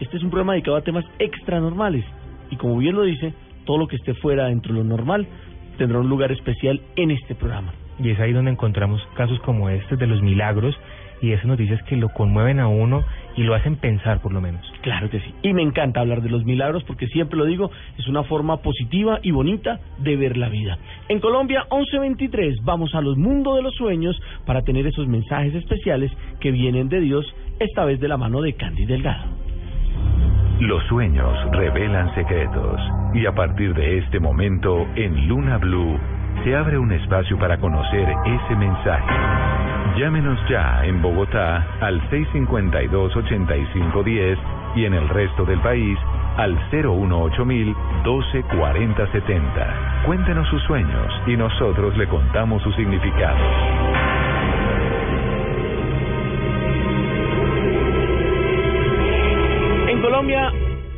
Este es un programa dedicado a temas extranormales, y como bien lo dice, todo lo que esté fuera dentro de lo normal tendrá un lugar especial en este programa. Y es ahí donde encontramos casos como este de los milagros, y esas noticias que lo conmueven a uno y lo hacen pensar, por lo menos. Claro que sí. Y me encanta hablar de los milagros porque, siempre lo digo, es una forma positiva y bonita de ver la vida. En Colombia, once veintitrés, vamos a los mundos de los sueños para tener esos mensajes especiales que vienen de Dios, esta vez de la mano de Candy Delgado. Los sueños revelan secretos. Y a partir de este momento, en Luna Blu, se abre un espacio para conocer ese mensaje. Llámenos ya en Bogotá al seis cinco dos, ocho cinco uno cero y en el resto del país al cero uno ocho mil, doce cuarenta setenta. Cuéntenos sus sueños y nosotros le contamos su significado. En Colombia,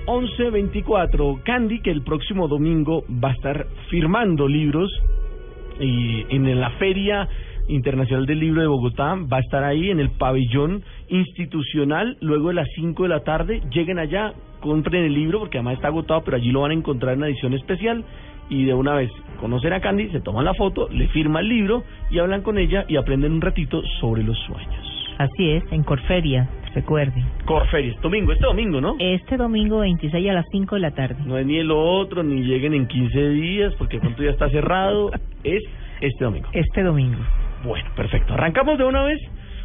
once veinticuatro, Candy, que el próximo domingo va a estar firmando libros y en la feria Internacional del Libro de Bogotá, va a estar ahí en el pabellón institucional, luego de las cinco de la tarde, lleguen allá, compren el libro, porque además está agotado, pero allí lo van a encontrar en una edición especial, y de una vez conocen a Candy, se toman la foto, le firman el libro, y hablan con ella, y aprenden un ratito sobre los sueños. Así es, en Corferia, recuerden. Corferia, es domingo, este domingo, ¿no? Este domingo veintiséis a las cinco de la tarde. No es ni el otro, ni lleguen en quince días, porque pronto ya está cerrado, es este domingo. Este domingo. Bueno, perfecto. Arrancamos de una vez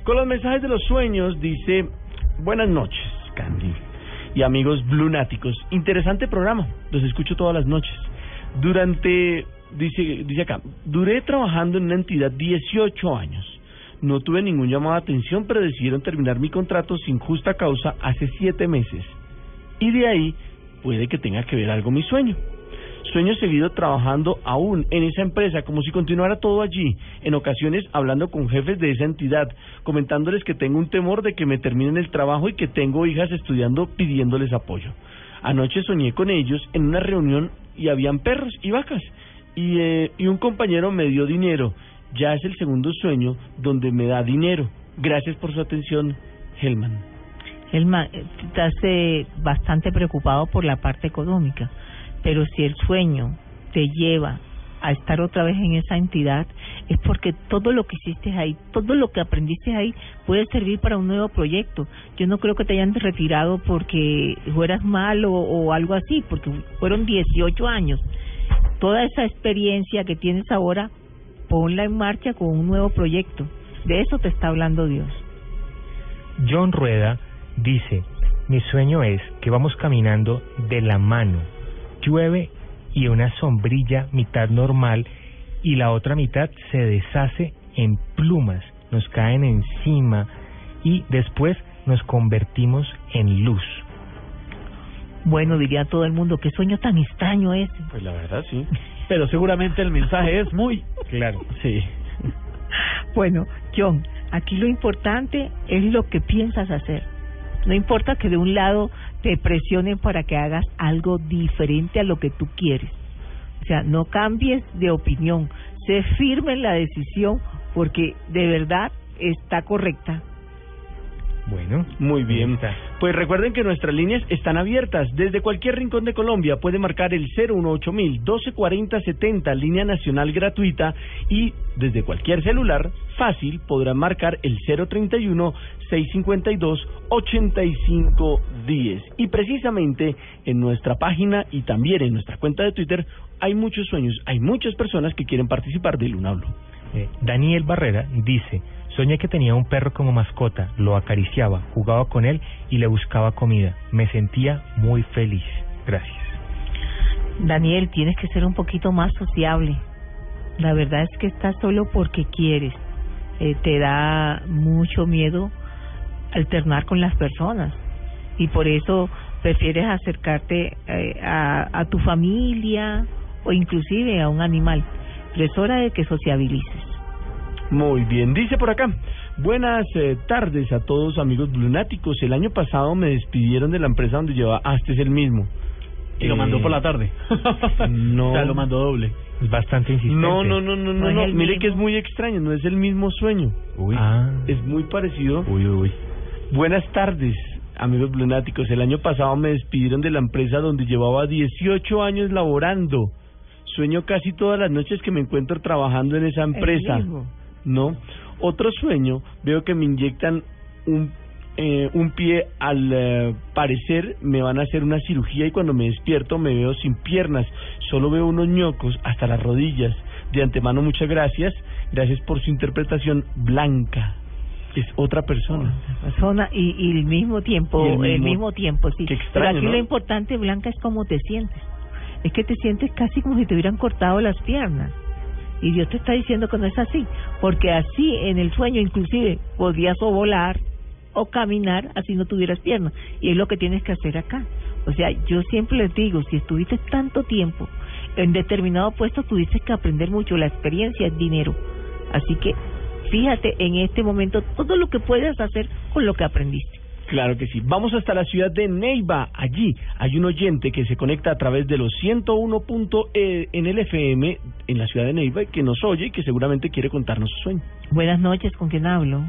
con los mensajes de los sueños. Dice: buenas noches, Candy y amigos blunáticos. Interesante programa, los escucho todas las noches. Durante, dice dice acá, duré trabajando en una entidad dieciocho años. No tuve ningún llamado de atención, pero decidieron terminar mi contrato sin justa causa hace siete meses. Y de ahí puede que tenga que ver algo mi sueño. Sueño seguido trabajando aún en esa empresa, como si continuara todo allí, en ocasiones hablando con jefes de esa entidad, comentándoles que tengo un temor de que me terminen el trabajo y que tengo hijas estudiando pidiéndoles apoyo. Anoche soñé con ellos en una reunión y habían perros y vacas, y, eh, y un compañero me dio dinero. Ya es el segundo sueño donde me da dinero. Gracias por su atención, Helman. Helman, estás eh, bastante preocupado por la parte económica. Pero si el sueño te lleva a estar otra vez en esa entidad, es porque todo lo que hiciste ahí, todo lo que aprendiste ahí, puede servir para un nuevo proyecto. Yo no creo que te hayan retirado porque fueras malo o algo así, porque fueron dieciocho años. Toda esa experiencia que tienes ahora, ponla en marcha con un nuevo proyecto. De eso te está hablando Dios. John Rueda dice: mi sueño es que vamos caminando de la mano. Llueve y una sombrilla mitad normal y la otra mitad se deshace en plumas, nos caen encima y después nos convertimos en luz. Bueno, diría todo el mundo, qué sueño tan extraño es. Pues la verdad sí, pero seguramente el mensaje es muy claro. Sí. Bueno, John, aquí lo importante es lo que piensas hacer. No importa que de un lado te presionen para que hagas algo diferente a lo que tú quieres. O sea, no cambies de opinión. Sé firme en la decisión porque de verdad está correcta. Bueno, muy bien. Pues recuerden que nuestras líneas están abiertas. Desde cualquier rincón de Colombia puede marcar el cero uno ocho mil, doce cuarenta, setenta, línea nacional gratuita. Y desde cualquier celular, fácil, podrán marcar el cero treinta y uno, seiscientos cincuenta y dos, ochenta y cinco diez. Y precisamente en nuestra página y también en nuestra cuenta de Twitter hay muchos sueños. Hay muchas personas que quieren participar de Luna Blu. Eh, Daniel Barrera dice... Soñé que tenía un perro como mascota, lo acariciaba, jugaba con él y le buscaba comida. Me sentía muy feliz. Gracias. Daniel, tienes que ser un poquito más sociable. La verdad es que estás solo porque quieres. Eh, te da mucho miedo alternar con las personas. Y por eso prefieres acercarte eh, a, a tu familia o inclusive a un animal. Pero es hora de que sociabilices. Muy bien, dice por acá, buenas eh, tardes a todos amigos blunáticos, el año pasado me despidieron de la empresa donde llevaba, ah, este es el mismo. Y eh, lo mandó por la tarde. No. O sea, lo mandó doble. Es bastante insistente. No, no, no, no, no, no, no. Mire que es muy extraño, no es el mismo sueño. Uy. Ah. Es muy parecido. Uy, uy. Buenas tardes, amigos blunáticos, el año pasado me despidieron de la empresa donde llevaba dieciocho años laborando. Sueño casi todas las noches que me encuentro trabajando en esa empresa. El mismo. No, otro sueño, veo que me inyectan un, eh, un pie, al eh, parecer me van a hacer una cirugía y cuando me despierto me veo sin piernas, solo veo unos ñocos hasta las rodillas. De antemano muchas gracias, gracias por su interpretación. Blanca, es otra persona. Otra persona y, y el mismo tiempo, el mismo, el mismo tiempo, sí. Qué extraño. Pero aquí, ¿no? Lo importante, Blanca, es cómo te sientes, es que te sientes casi como si te hubieran cortado las piernas. Y Dios te está diciendo que no es así, porque así en el sueño inclusive podrías o volar o caminar así no tuvieras piernas. Y es lo que tienes que hacer acá. O sea, yo siempre les digo, si estuviste tanto tiempo en determinado puesto, tuviste que aprender mucho. La experiencia es dinero. Así que fíjate en este momento todo lo que puedas hacer con lo que aprendiste. Claro que sí. Vamos hasta la ciudad de Neiva. Allí hay un oyente que se conecta a través de los ciento uno punto eh, en el F M en la ciudad de Neiva, que nos oye y que seguramente quiere contarnos su sueño. Buenas noches, ¿con quién hablo?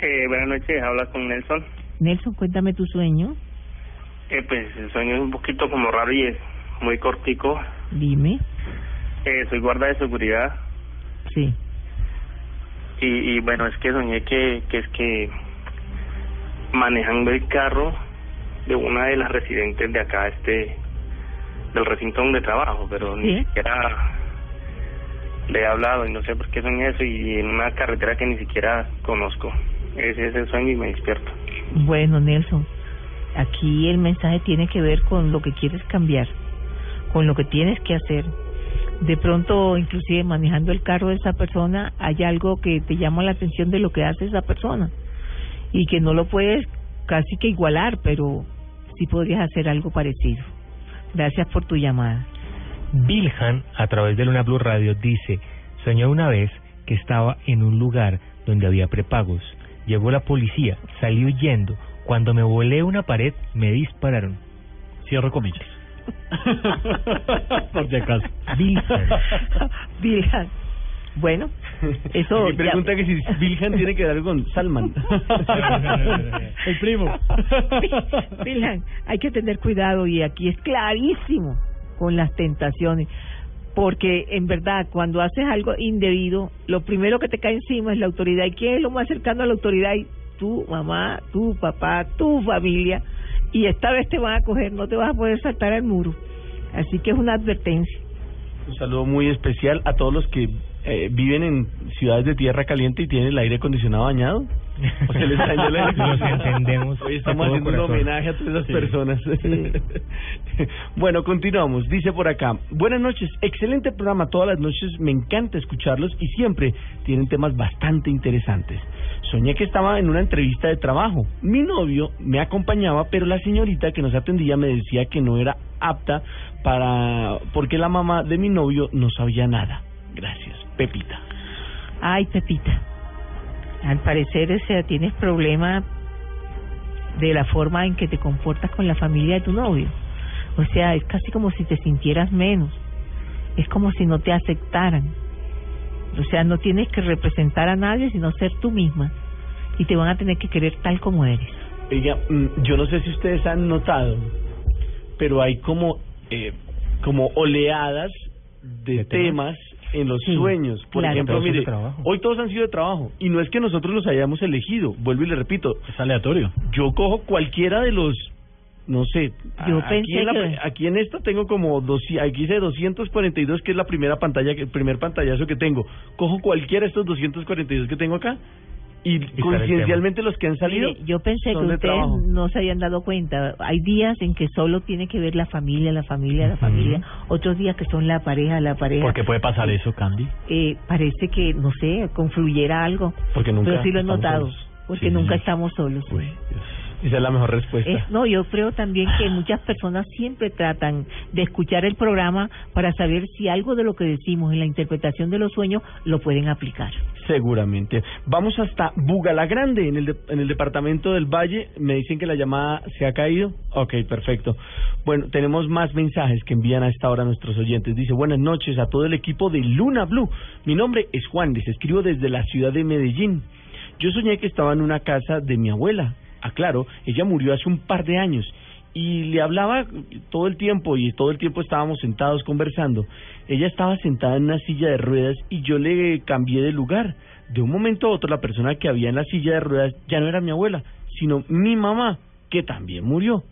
Eh, buenas noches, habla con Nelson. Nelson, cuéntame tu sueño. Eh, pues el sueño es un poquito como raro y es muy cortico. Dime. Eh, soy guarda de seguridad. Sí. Y, y bueno, es que soñé que, que es que... manejando el carro de una de las residentes de acá, este, del recinto donde trabajo, pero ni ¿sí? siquiera le he hablado y no sé por qué soñé eso, y en una carretera que ni siquiera conozco. Ese es el sueño y me despierto. Bueno, Nelson, aquí el mensaje tiene que ver con lo que quieres cambiar, con lo que tienes que hacer. De pronto, inclusive manejando el carro de esa persona, hay algo que te llama la atención de lo que hace esa persona y que no lo puedes casi que igualar, pero sí podrías hacer algo parecido. Gracias por tu llamada. Vilhan, a través de Luna Blu Radio, dice, soñé una vez que estaba en un lugar donde había prepagos. Llegó la policía, salí huyendo. Cuando me volé una pared, me dispararon. Cierro comillas. Por si acaso. Vilhan. Vilhan. Bueno, eso... Me pregunta ya... que si Vilhan tiene que ver con Salman. El primo. Vilhan, hay que tener cuidado, y aquí es clarísimo con las tentaciones, porque en verdad cuando haces algo indebido, lo primero que te cae encima es la autoridad. ¿Y quién es lo más cercano a la autoridad? Y tu mamá, tu papá, tu familia. Y esta vez te van a coger, no te vas a poder saltar al muro. Así que es una advertencia. Un saludo muy especial a todos los que... Eh, viven en ciudades de tierra caliente y tienen el aire acondicionado dañado. O se les dañó el aire acondicionado. Los entendemos. Hoy estamos haciendo corazón. Un homenaje a todas esas sí. personas. Sí. Bueno, continuamos. Dice por acá, buenas noches, excelente programa todas las noches, me encanta escucharlos y siempre tienen temas bastante interesantes. Soñé que estaba en una entrevista de trabajo. Mi novio me acompañaba, pero la señorita que nos atendía me decía que no era apta para porque la mamá de mi novio no sabía nada. Gracias. Pepita. Ay, Pepita. Al parecer, o sea, tienes problemas de la forma en que te comportas con la familia de tu novio. O sea, es casi como si te sintieras menos, es como si no te aceptaran. O sea, no tienes que representar a nadie, sino ser tú misma, y te van a tener que querer tal como eres. Oiga, yo no sé si ustedes han notado, pero hay como eh, como oleadas de, de temas, temas en los sí, sueños. Por claro, ejemplo, mire, hoy todos han sido de trabajo, y no es que nosotros los hayamos elegido, vuelvo y le repito, es aleatorio. Yo cojo cualquiera de los, no sé, yo aquí, pensé en la, que... aquí en esta tengo como dos, aquí dice doscientos cuarenta y dos, que es la primera pantalla, el primer pantallazo que tengo. Cojo cualquiera de estos doscientos cuarenta y dos que tengo acá, y, y coincidencialmente los que han salido. Mire, yo pensé que ustedes trabajo. no se habían dado cuenta. Hay días en que solo tiene que ver la familia, la familia, la familia. Uh-huh. Otros días que son la pareja, la pareja. ¿Por qué puede pasar eh, eso, Candy? Eh, parece que, no sé, confluyera algo. Porque nunca. Pero sí lo he notado. Solos. Porque sí, nunca sí. estamos solos. Uy, esa es la mejor respuesta. Es, no, yo creo también que muchas personas siempre tratan de escuchar el programa para saber si algo de lo que decimos en la interpretación de los sueños lo pueden aplicar. Seguramente. Vamos hasta Bugalá Grande, en el de, en el departamento del Valle. Me dicen que la llamada se ha caído. Ok, perfecto. Bueno, tenemos más mensajes que envían a esta hora nuestros oyentes. Dice: buenas noches a todo el equipo de Luna Blu. Mi nombre es Juan, les escribo desde la ciudad de Medellín. Yo soñé que estaba en una casa de mi abuela. Aclaro, ella murió hace un par de años, y le hablaba todo el tiempo, y todo el tiempo estábamos sentados conversando. Ella estaba sentada en una silla de ruedas y yo le cambié de lugar. De un momento a otro, la persona que había en la silla de ruedas ya no era mi abuela, sino mi mamá, que también murió.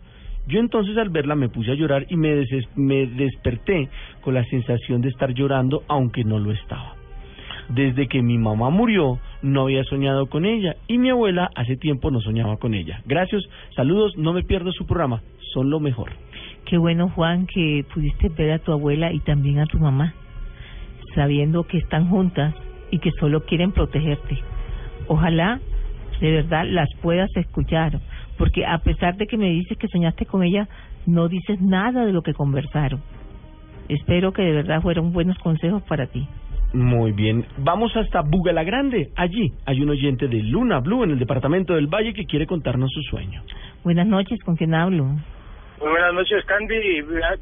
Yo entonces, al verla, me puse a llorar y me, des- me desperté con la sensación de estar llorando, aunque no lo estaba. Desde que mi mamá murió, no había soñado con ella, y mi abuela hace tiempo no soñaba con ella. Gracias, saludos, no me pierdo su programa, son lo mejor. Qué bueno, Juan, que pudiste ver a tu abuela y también a tu mamá, sabiendo que están juntas y que solo quieren protegerte. Ojalá, de verdad, las puedas escuchar, porque a pesar de que me dices que soñaste con ella, no dices nada de lo que conversaron. Espero que de verdad fueron buenos consejos para ti. Muy bien, vamos hasta Bugalá Grande. Allí hay un oyente de Luna Blu en el departamento del Valle que quiere contarnos su sueño. Buenas noches, ¿con quién hablo? Muy buenas noches, Candy,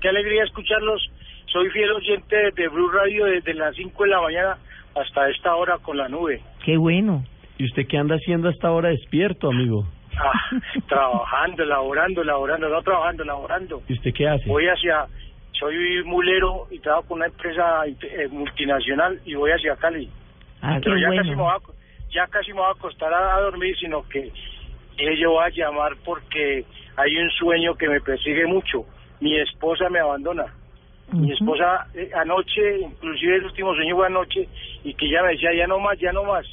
qué alegría escucharlos. Soy fiel oyente de Blu Radio desde las cinco de la mañana hasta esta hora con la nube. Qué bueno. ¿Y usted qué anda haciendo hasta ahora despierto, amigo? Ah, trabajando, laborando, laborando, no trabajando, laborando. ¿Y usted qué hace? Voy hacia... Soy mulero y trabajo con una empresa multinacional y voy hacia Cali. Ah, pero ya, bueno. casi me va a, ya casi me va a acostar a, a dormir, sino que yo voy a llamar porque hay un sueño que me persigue mucho. Mi esposa me abandona. Uh-huh. Mi esposa eh, anoche, inclusive el último sueño fue anoche, y que ella me decía, ya no más, ya no más.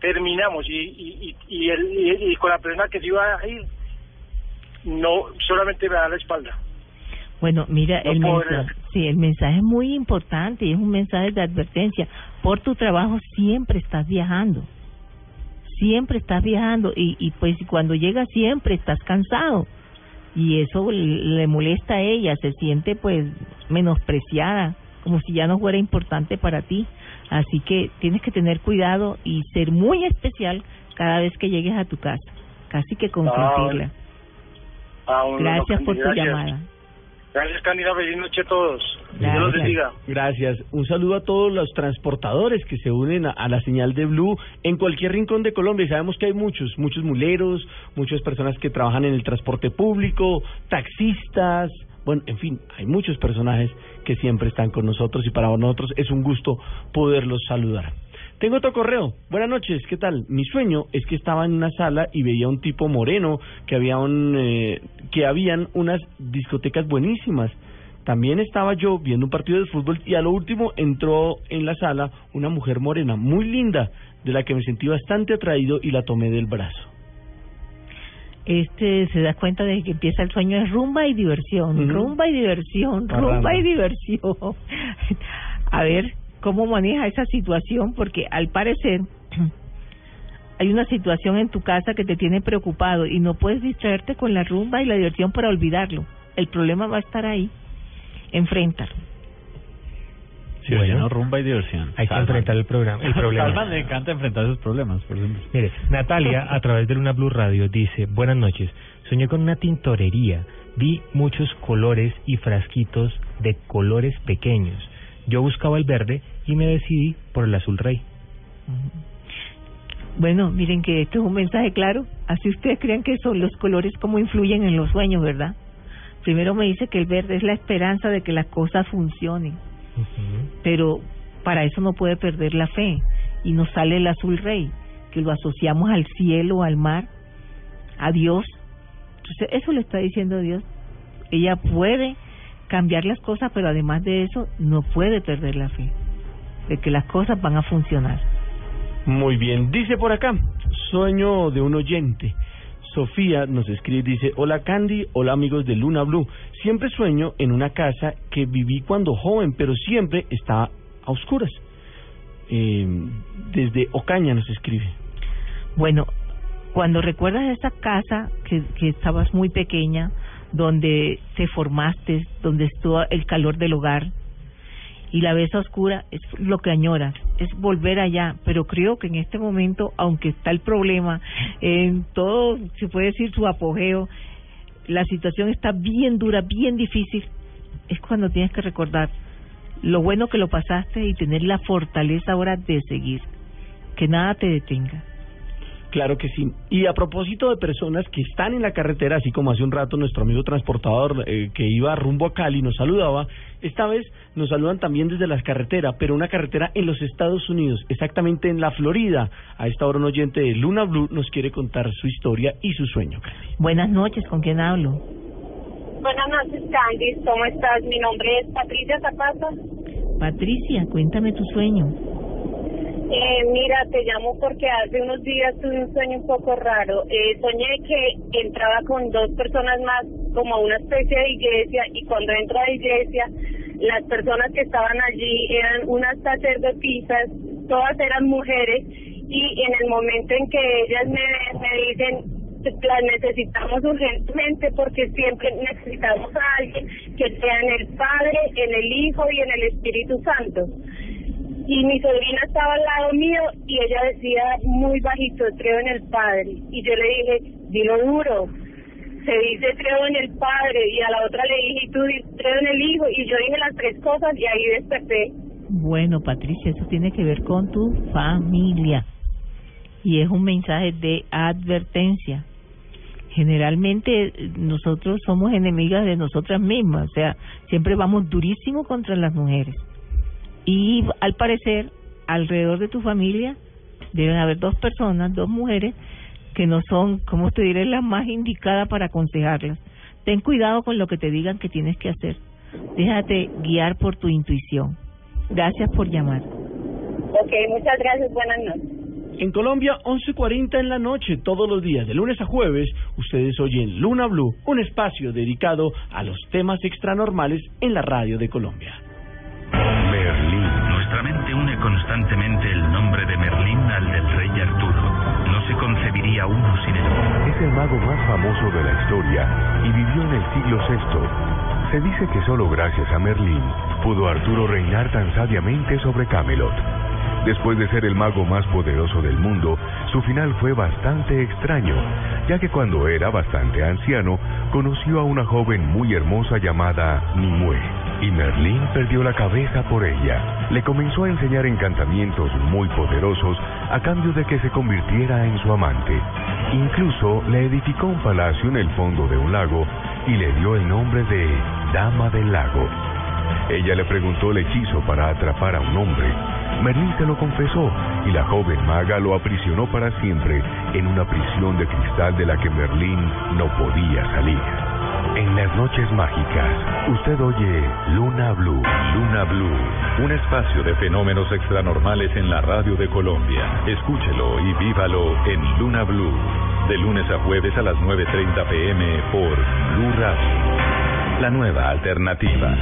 Terminamos. Y, y, y, y, el, y, y con la persona que se iba a ir, no, solamente me da la espalda. Bueno, mira, no el, mensaje, sí, el mensaje es muy importante y es un mensaje de advertencia. Por tu trabajo siempre estás viajando, siempre estás viajando y, y pues cuando llegas siempre estás cansado, y eso le molesta a ella, se siente pues menospreciada, como si ya no fuera importante para ti. Así que tienes que tener cuidado y ser muy especial cada vez que llegues a tu casa, casi que confrontarla. Ah, bueno. Ah, gracias no, por tu gracias. llamada. Gracias, Candido, feliz noche a todos. Gracias. Dios los bendiga. Gracias. Un saludo a todos los transportadores que se unen a, a la señal de Blu en cualquier rincón de Colombia. Y sabemos que hay muchos, muchos muleros, muchas personas que trabajan en el transporte público, taxistas, bueno, en fin, hay muchos personajes que siempre están con nosotros y para nosotros es un gusto poderlos saludar. Tengo otro correo. Buenas noches, ¿qué tal? Mi sueño es que estaba en una sala y veía un tipo moreno que había un, eh, que habían unas discotecas buenísimas. También estaba yo viendo un partido de fútbol y a lo último entró en la sala una mujer morena muy linda, de la que me sentí bastante atraído y la tomé del brazo. Este, se da cuenta de que empieza el sueño, es rumba y diversión, uh-huh. rumba y diversión, Arrana. rumba y diversión. A ver... ¿Cómo maneja esa situación? Porque al parecer hay una situación en tu casa que te tiene preocupado y no puedes distraerte con la rumba y la diversión para olvidarlo. El problema va a estar ahí. Enfréntalo. Sí, bueno, bueno, rumba y diversión. Hay Salman. que enfrentar el programa. El problema. Salman le encanta enfrentar sus problemas. Por ejemplo. Mire, Natalia, a través de Luna Blu Radio, dice: buenas noches. Soñé con una tintorería. Vi muchos colores y frasquitos de colores pequeños. Yo buscaba el verde y me decidí por el azul rey. Bueno, miren que esto es un mensaje claro. Así ustedes creen que son los colores como influyen en los sueños, ¿verdad? Primero me dice que el verde es la esperanza de que las cosas funcionen. Uh-huh. Pero para eso no puede perder la fe. Y nos sale el azul rey, que lo asociamos al cielo, al mar, a Dios. Entonces eso le está diciendo Dios. Ella puede cambiar las cosas, pero además de eso no puede perder la fe de que las cosas van a funcionar. Muy bien, dice por acá, sueño de un oyente. Sofía nos escribe, dice: hola Candy, hola amigos de Luna Blu. Siempre sueño en una casa que viví cuando joven, pero siempre está a oscuras. Eh, desde Ocaña nos escribe. Bueno, cuando recuerdas esa casa que, que estabas muy pequeña, donde te formaste, donde estuvo el calor del hogar, y la ves a oscura, es lo que añoras, es volver allá. Pero creo que en este momento, aunque está el problema en todo, se puede decir, su apogeo, la situación está bien dura, bien difícil. Es cuando tienes que recordar lo bueno que lo pasaste y tener la fortaleza ahora de seguir, que nada te detenga. Claro que sí. Y a propósito de personas que están en la carretera, así como hace un rato nuestro amigo transportador eh, que iba rumbo a Cali nos saludaba, esta vez nos saludan también desde la carretera, pero una carretera en los Estados Unidos, exactamente en la Florida. A esta hora un oyente de Luna Blu nos quiere contar su historia y su sueño. Buenas noches, ¿con quién hablo? Buenas noches, Candy, ¿cómo estás? Mi nombre es Patricia Zapata. Patricia, cuéntame tu sueño. Eh, mira, te llamo porque hace unos días tuve un sueño un poco raro. Eh, soñé que entraba con dos personas más como a una especie de iglesia, y cuando entro a la iglesia, las personas que estaban allí eran unas sacerdotisas, todas eran mujeres, y en el momento en que ellas me, me dicen: las necesitamos urgentemente porque siempre necesitamos a alguien que sea en el Padre, en el Hijo y en el Espíritu Santo. Y mi sobrina estaba al lado mío y ella decía muy bajito: creo en el Padre. Y yo le dije: dilo duro, se dice creo en el Padre. Y a la otra le dije: y tú dices creo en el Hijo. Y yo dije las tres cosas y ahí desperté. Bueno, Patricia, eso tiene que ver con tu familia y es un mensaje de advertencia. Generalmente nosotros somos enemigas de nosotras mismas, o sea, siempre vamos durísimo contra las mujeres. Y al parecer, alrededor de tu familia deben haber dos personas, dos mujeres, que no son, como te diré, las más indicadas para aconsejarlas. Ten cuidado con lo que te digan que tienes que hacer. Déjate guiar por tu intuición. Gracias por llamar. Ok, muchas gracias. Buenas noches. En Colombia, once cuarenta en la noche, todos los días, de lunes a jueves, ustedes oyen Luna Blu, un espacio dedicado a los temas extranormales en la radio de Colombia. Merlín. Nuestra mente une constantemente el nombre de Merlín al del rey Arturo. No se concebiría uno sin él. Es el mago más famoso de la historia y vivió en el siglo sexto. Se dice que solo gracias a Merlín pudo Arturo reinar tan sabiamente sobre Camelot. Después de ser el mago más poderoso del mundo, su final fue bastante extraño, ya que cuando era bastante anciano, conoció a una joven muy hermosa llamada Nimue, y Merlín perdió la cabeza por ella. Le comenzó a enseñar encantamientos muy poderosos a cambio de que se convirtiera en su amante. Incluso le edificó un palacio en el fondo de un lago y le dio el nombre de Dama del Lago. Ella le preguntó el hechizo para atrapar a un hombre. Merlín se lo confesó y la joven maga lo aprisionó para siempre en una prisión de cristal de la que Merlín no podía salir. En las noches mágicas, usted oye Luna Blu. Luna Blu, un espacio de fenómenos extranormales en la radio de Colombia. Escúchelo y vívalo en Luna Blu, de lunes a jueves a las nueve y media de la noche por Blu Radio, la nueva alternativa.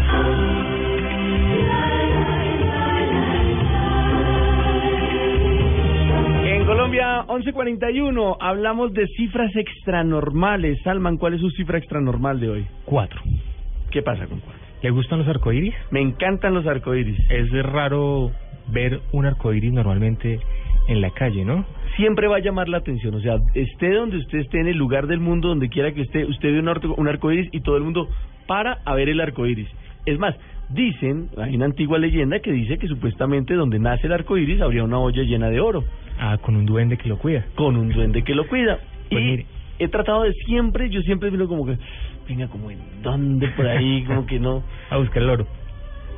Colombia, once cuarenta y uno, hablamos de cifras extranormales. Salman, ¿cuál es su cifra extranormal de hoy? Cuatro. ¿Qué pasa con cuatro? ¿Le gustan los arcoíris? Me encantan los arcoíris. Es raro ver un arcoíris normalmente en la calle, ¿no? Siempre va a llamar la atención, o sea, esté donde usted esté, en el lugar del mundo, donde quiera que esté, usted ve un, arco, un arcoíris y todo el mundo para a ver el arcoíris. Es más, dicen, hay una antigua leyenda que dice que supuestamente donde nace el arcoíris habría una olla llena de oro. Ah, con un duende que lo cuida. Con un duende que lo cuida. Pues y mire, he tratado de siempre, yo siempre miro como que, venga, como en dónde por ahí, como que no. A buscar el oro.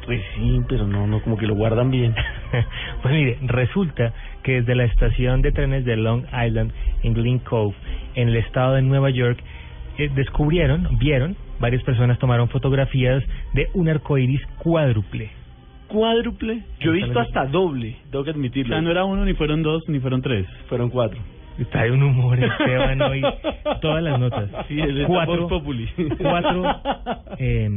Pues sí, pero no, no, como que lo guardan bien. Pues mire, resulta que desde la estación de trenes de Long Island en Glen Cove, en el estado de Nueva York, eh, descubrieron, vieron, varias personas tomaron fotografías de un arcoíris cuádruple. ¿Cuádruple? Yo he visto hasta doble, tengo que admitirlo. O sea, no era uno, ni fueron dos, ni fueron tres, fueron cuatro. Está de un humor Esteban hoy, todas las notas. Sí, el cuatro, cuatro, eh,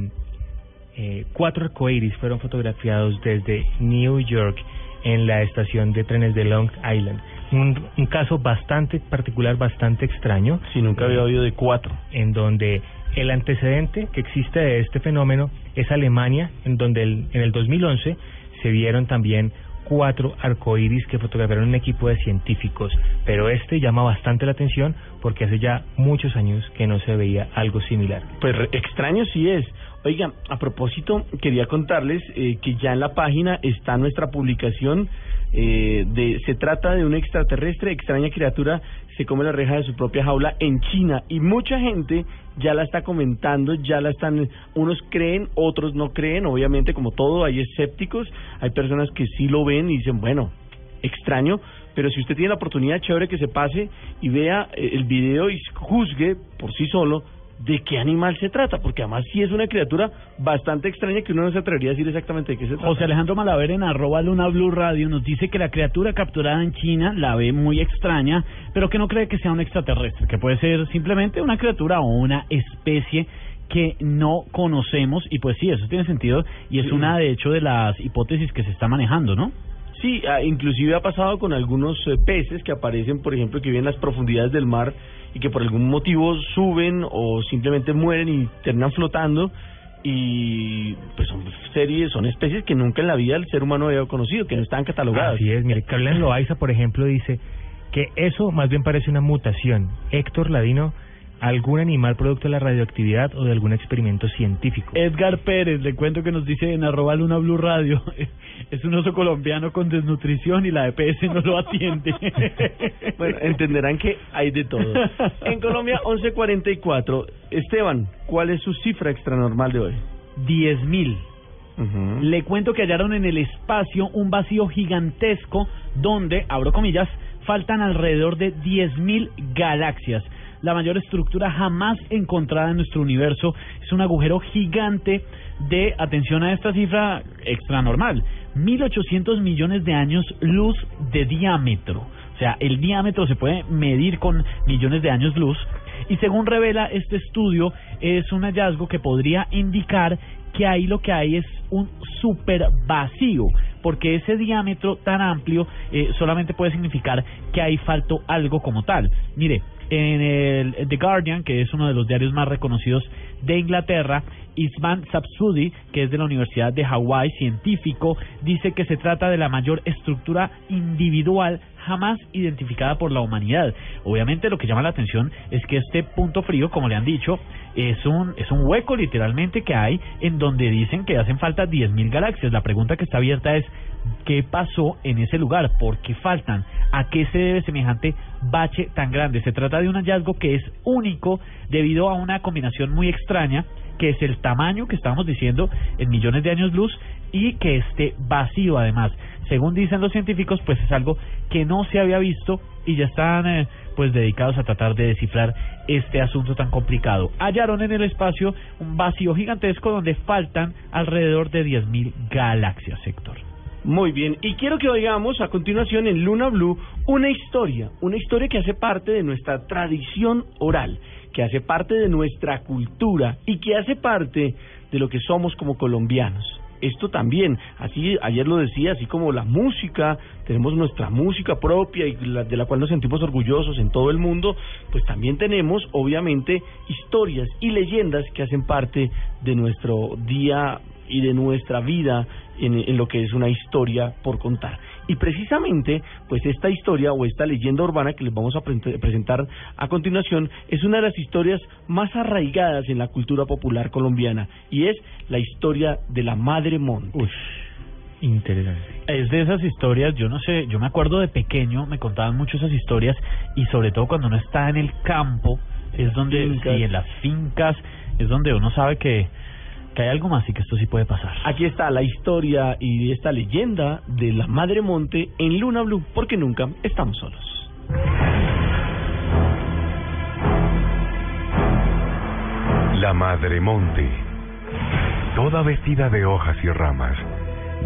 eh, cuatro arcoíris fueron fotografiados desde New York en la estación de trenes de Long Island. Un, un caso bastante particular, bastante extraño. Sí, nunca había oído de cuatro. En donde el antecedente que existe de este fenómeno es Alemania, en donde el, en el dos mil once se vieron también cuatro arcoíris que fotografiaron un equipo de científicos, pero este llama bastante la atención porque hace ya muchos años que no se veía algo similar. Pues extraño sí es. Oigan, a propósito, quería contarles eh, que ya en la página está nuestra publicación eh, de se trata de un extraterrestre, extraña criatura se come la reja de su propia jaula en China, y mucha gente ya la está comentando, ya la están, unos creen, otros no creen, obviamente como todo hay escépticos, hay personas que sí lo ven y dicen, bueno, extraño, pero si usted tiene la oportunidad, chévere que se pase y vea el video y juzgue por sí solo de qué animal se trata, porque además sí es una criatura bastante extraña que uno no se atrevería a decir exactamente de qué se trata. José Alejandro Malaver en arroba Luna Blu Radio nos dice que la criatura capturada en China la ve muy extraña, pero que no cree que sea un extraterrestre, que puede ser simplemente una criatura o una especie que no conocemos, y pues sí, eso tiene sentido, y es sí. Una de hecho de las hipótesis que se está manejando, ¿no? Sí, inclusive ha pasado con algunos peces que aparecen, por ejemplo, que viven en las profundidades del mar y que por algún motivo suben o simplemente mueren y terminan flotando, y pues son series, son especies que nunca en la vida el ser humano había conocido, que no estaban catalogadas. Así es, mire, Carla Loaiza, por ejemplo, dice que eso más bien parece una mutación. Héctor Ladino, algún animal producto de la radioactividad o de algún experimento científico. Edgar Pérez, le cuento que nos dice en arroba Luna Blu Radio, es un oso colombiano con desnutrición y la E P S no lo atiende. Bueno, entenderán que hay de todo. En Colombia, once cuarenta y cuatro. Esteban, ¿cuál es su cifra extranormal de hoy? diez mil. Uh-huh. Le cuento que hallaron en el espacio un vacío gigantesco donde, abro comillas, faltan alrededor de diez mil galaxias. La mayor estructura jamás encontrada en nuestro universo es un agujero gigante de, atención a esta cifra extranormal, mil ochocientos millones de años luz de diámetro. O sea, el diámetro se puede medir con millones de años luz, y según revela este estudio, es un hallazgo que podría indicar que ahí lo que hay es un super vacío, porque ese diámetro tan amplio eh, solamente puede significar que ahí faltó algo como tal. Mire, en el The Guardian, que es uno de los diarios más reconocidos de Inglaterra, Isman Sapsudi, que es de la Universidad de Hawái, científico, dice que se trata de la mayor estructura individual jamás identificada por la humanidad. Obviamente lo que llama la atención es que este punto frío, como le han dicho, es un es un hueco literalmente que hay, en donde dicen que hacen falta diez mil galaxias. La pregunta que está abierta es, ¿qué pasó en ese lugar? ¿Por qué faltan? ¿A qué se debe semejante bache tan grande? Se trata de un hallazgo que es único debido a una combinación muy extraña, que es el tamaño que estábamos diciendo en millones de años luz y que esté vacío además. Según dicen los científicos, pues es algo que no se había visto y ya están eh, pues dedicados a tratar de descifrar este asunto tan complicado. Hallaron en el espacio un vacío gigantesco donde faltan alrededor de diez mil galaxias, Héctor. Muy bien, y quiero que oigamos a continuación en Luna Blu una historia, una historia que hace parte de nuestra tradición oral, que hace parte de nuestra cultura y que hace parte de lo que somos como colombianos. Esto también, así ayer lo decía, así como la música, tenemos nuestra música propia y la, de la cual nos sentimos orgullosos en todo el mundo, pues también tenemos, obviamente, historias y leyendas que hacen parte de nuestro día y de nuestra vida en, en lo que es una historia por contar. Y precisamente, pues esta historia o esta leyenda urbana que les vamos a pre presentar a continuación es una de las historias más arraigadas en la cultura popular colombiana, y es la historia de la Madre Monte. Uy, interesante. Es de esas historias, yo no sé, yo me acuerdo de pequeño, me contaban mucho esas historias, y sobre todo cuando uno está en el campo, es donde, fincas. sí, en las fincas, es donde uno sabe que... que hay algo más y que esto sí puede pasar. Aquí está la historia y esta leyenda de la Madre Monte en Luna Blu, porque nunca estamos solos. La Madre Monte, toda vestida de hojas y ramas,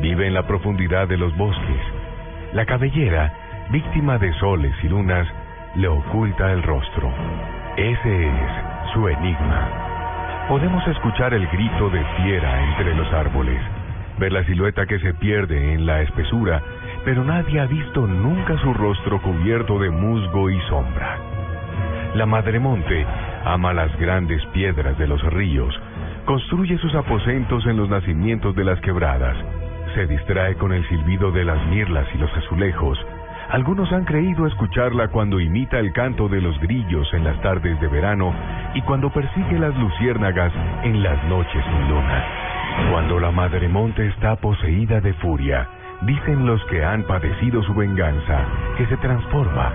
vive en la profundidad de los bosques. La cabellera, víctima de soles y lunas, le oculta el rostro. Ese es su enigma. Podemos escuchar el grito de fiera entre los árboles, ver la silueta que se pierde en la espesura, pero nadie ha visto nunca su rostro cubierto de musgo y sombra. La Madre Monte ama las grandes piedras de los ríos, construye sus aposentos en los nacimientos de las quebradas, se distrae con el silbido de las mirlas y los azulejos. Algunos han creído escucharla cuando imita el canto de los grillos en las tardes de verano y cuando persigue las luciérnagas en las noches sin luna. Cuando la Madre Monte está poseída de furia, dicen los que han padecido su venganza, que se transforma.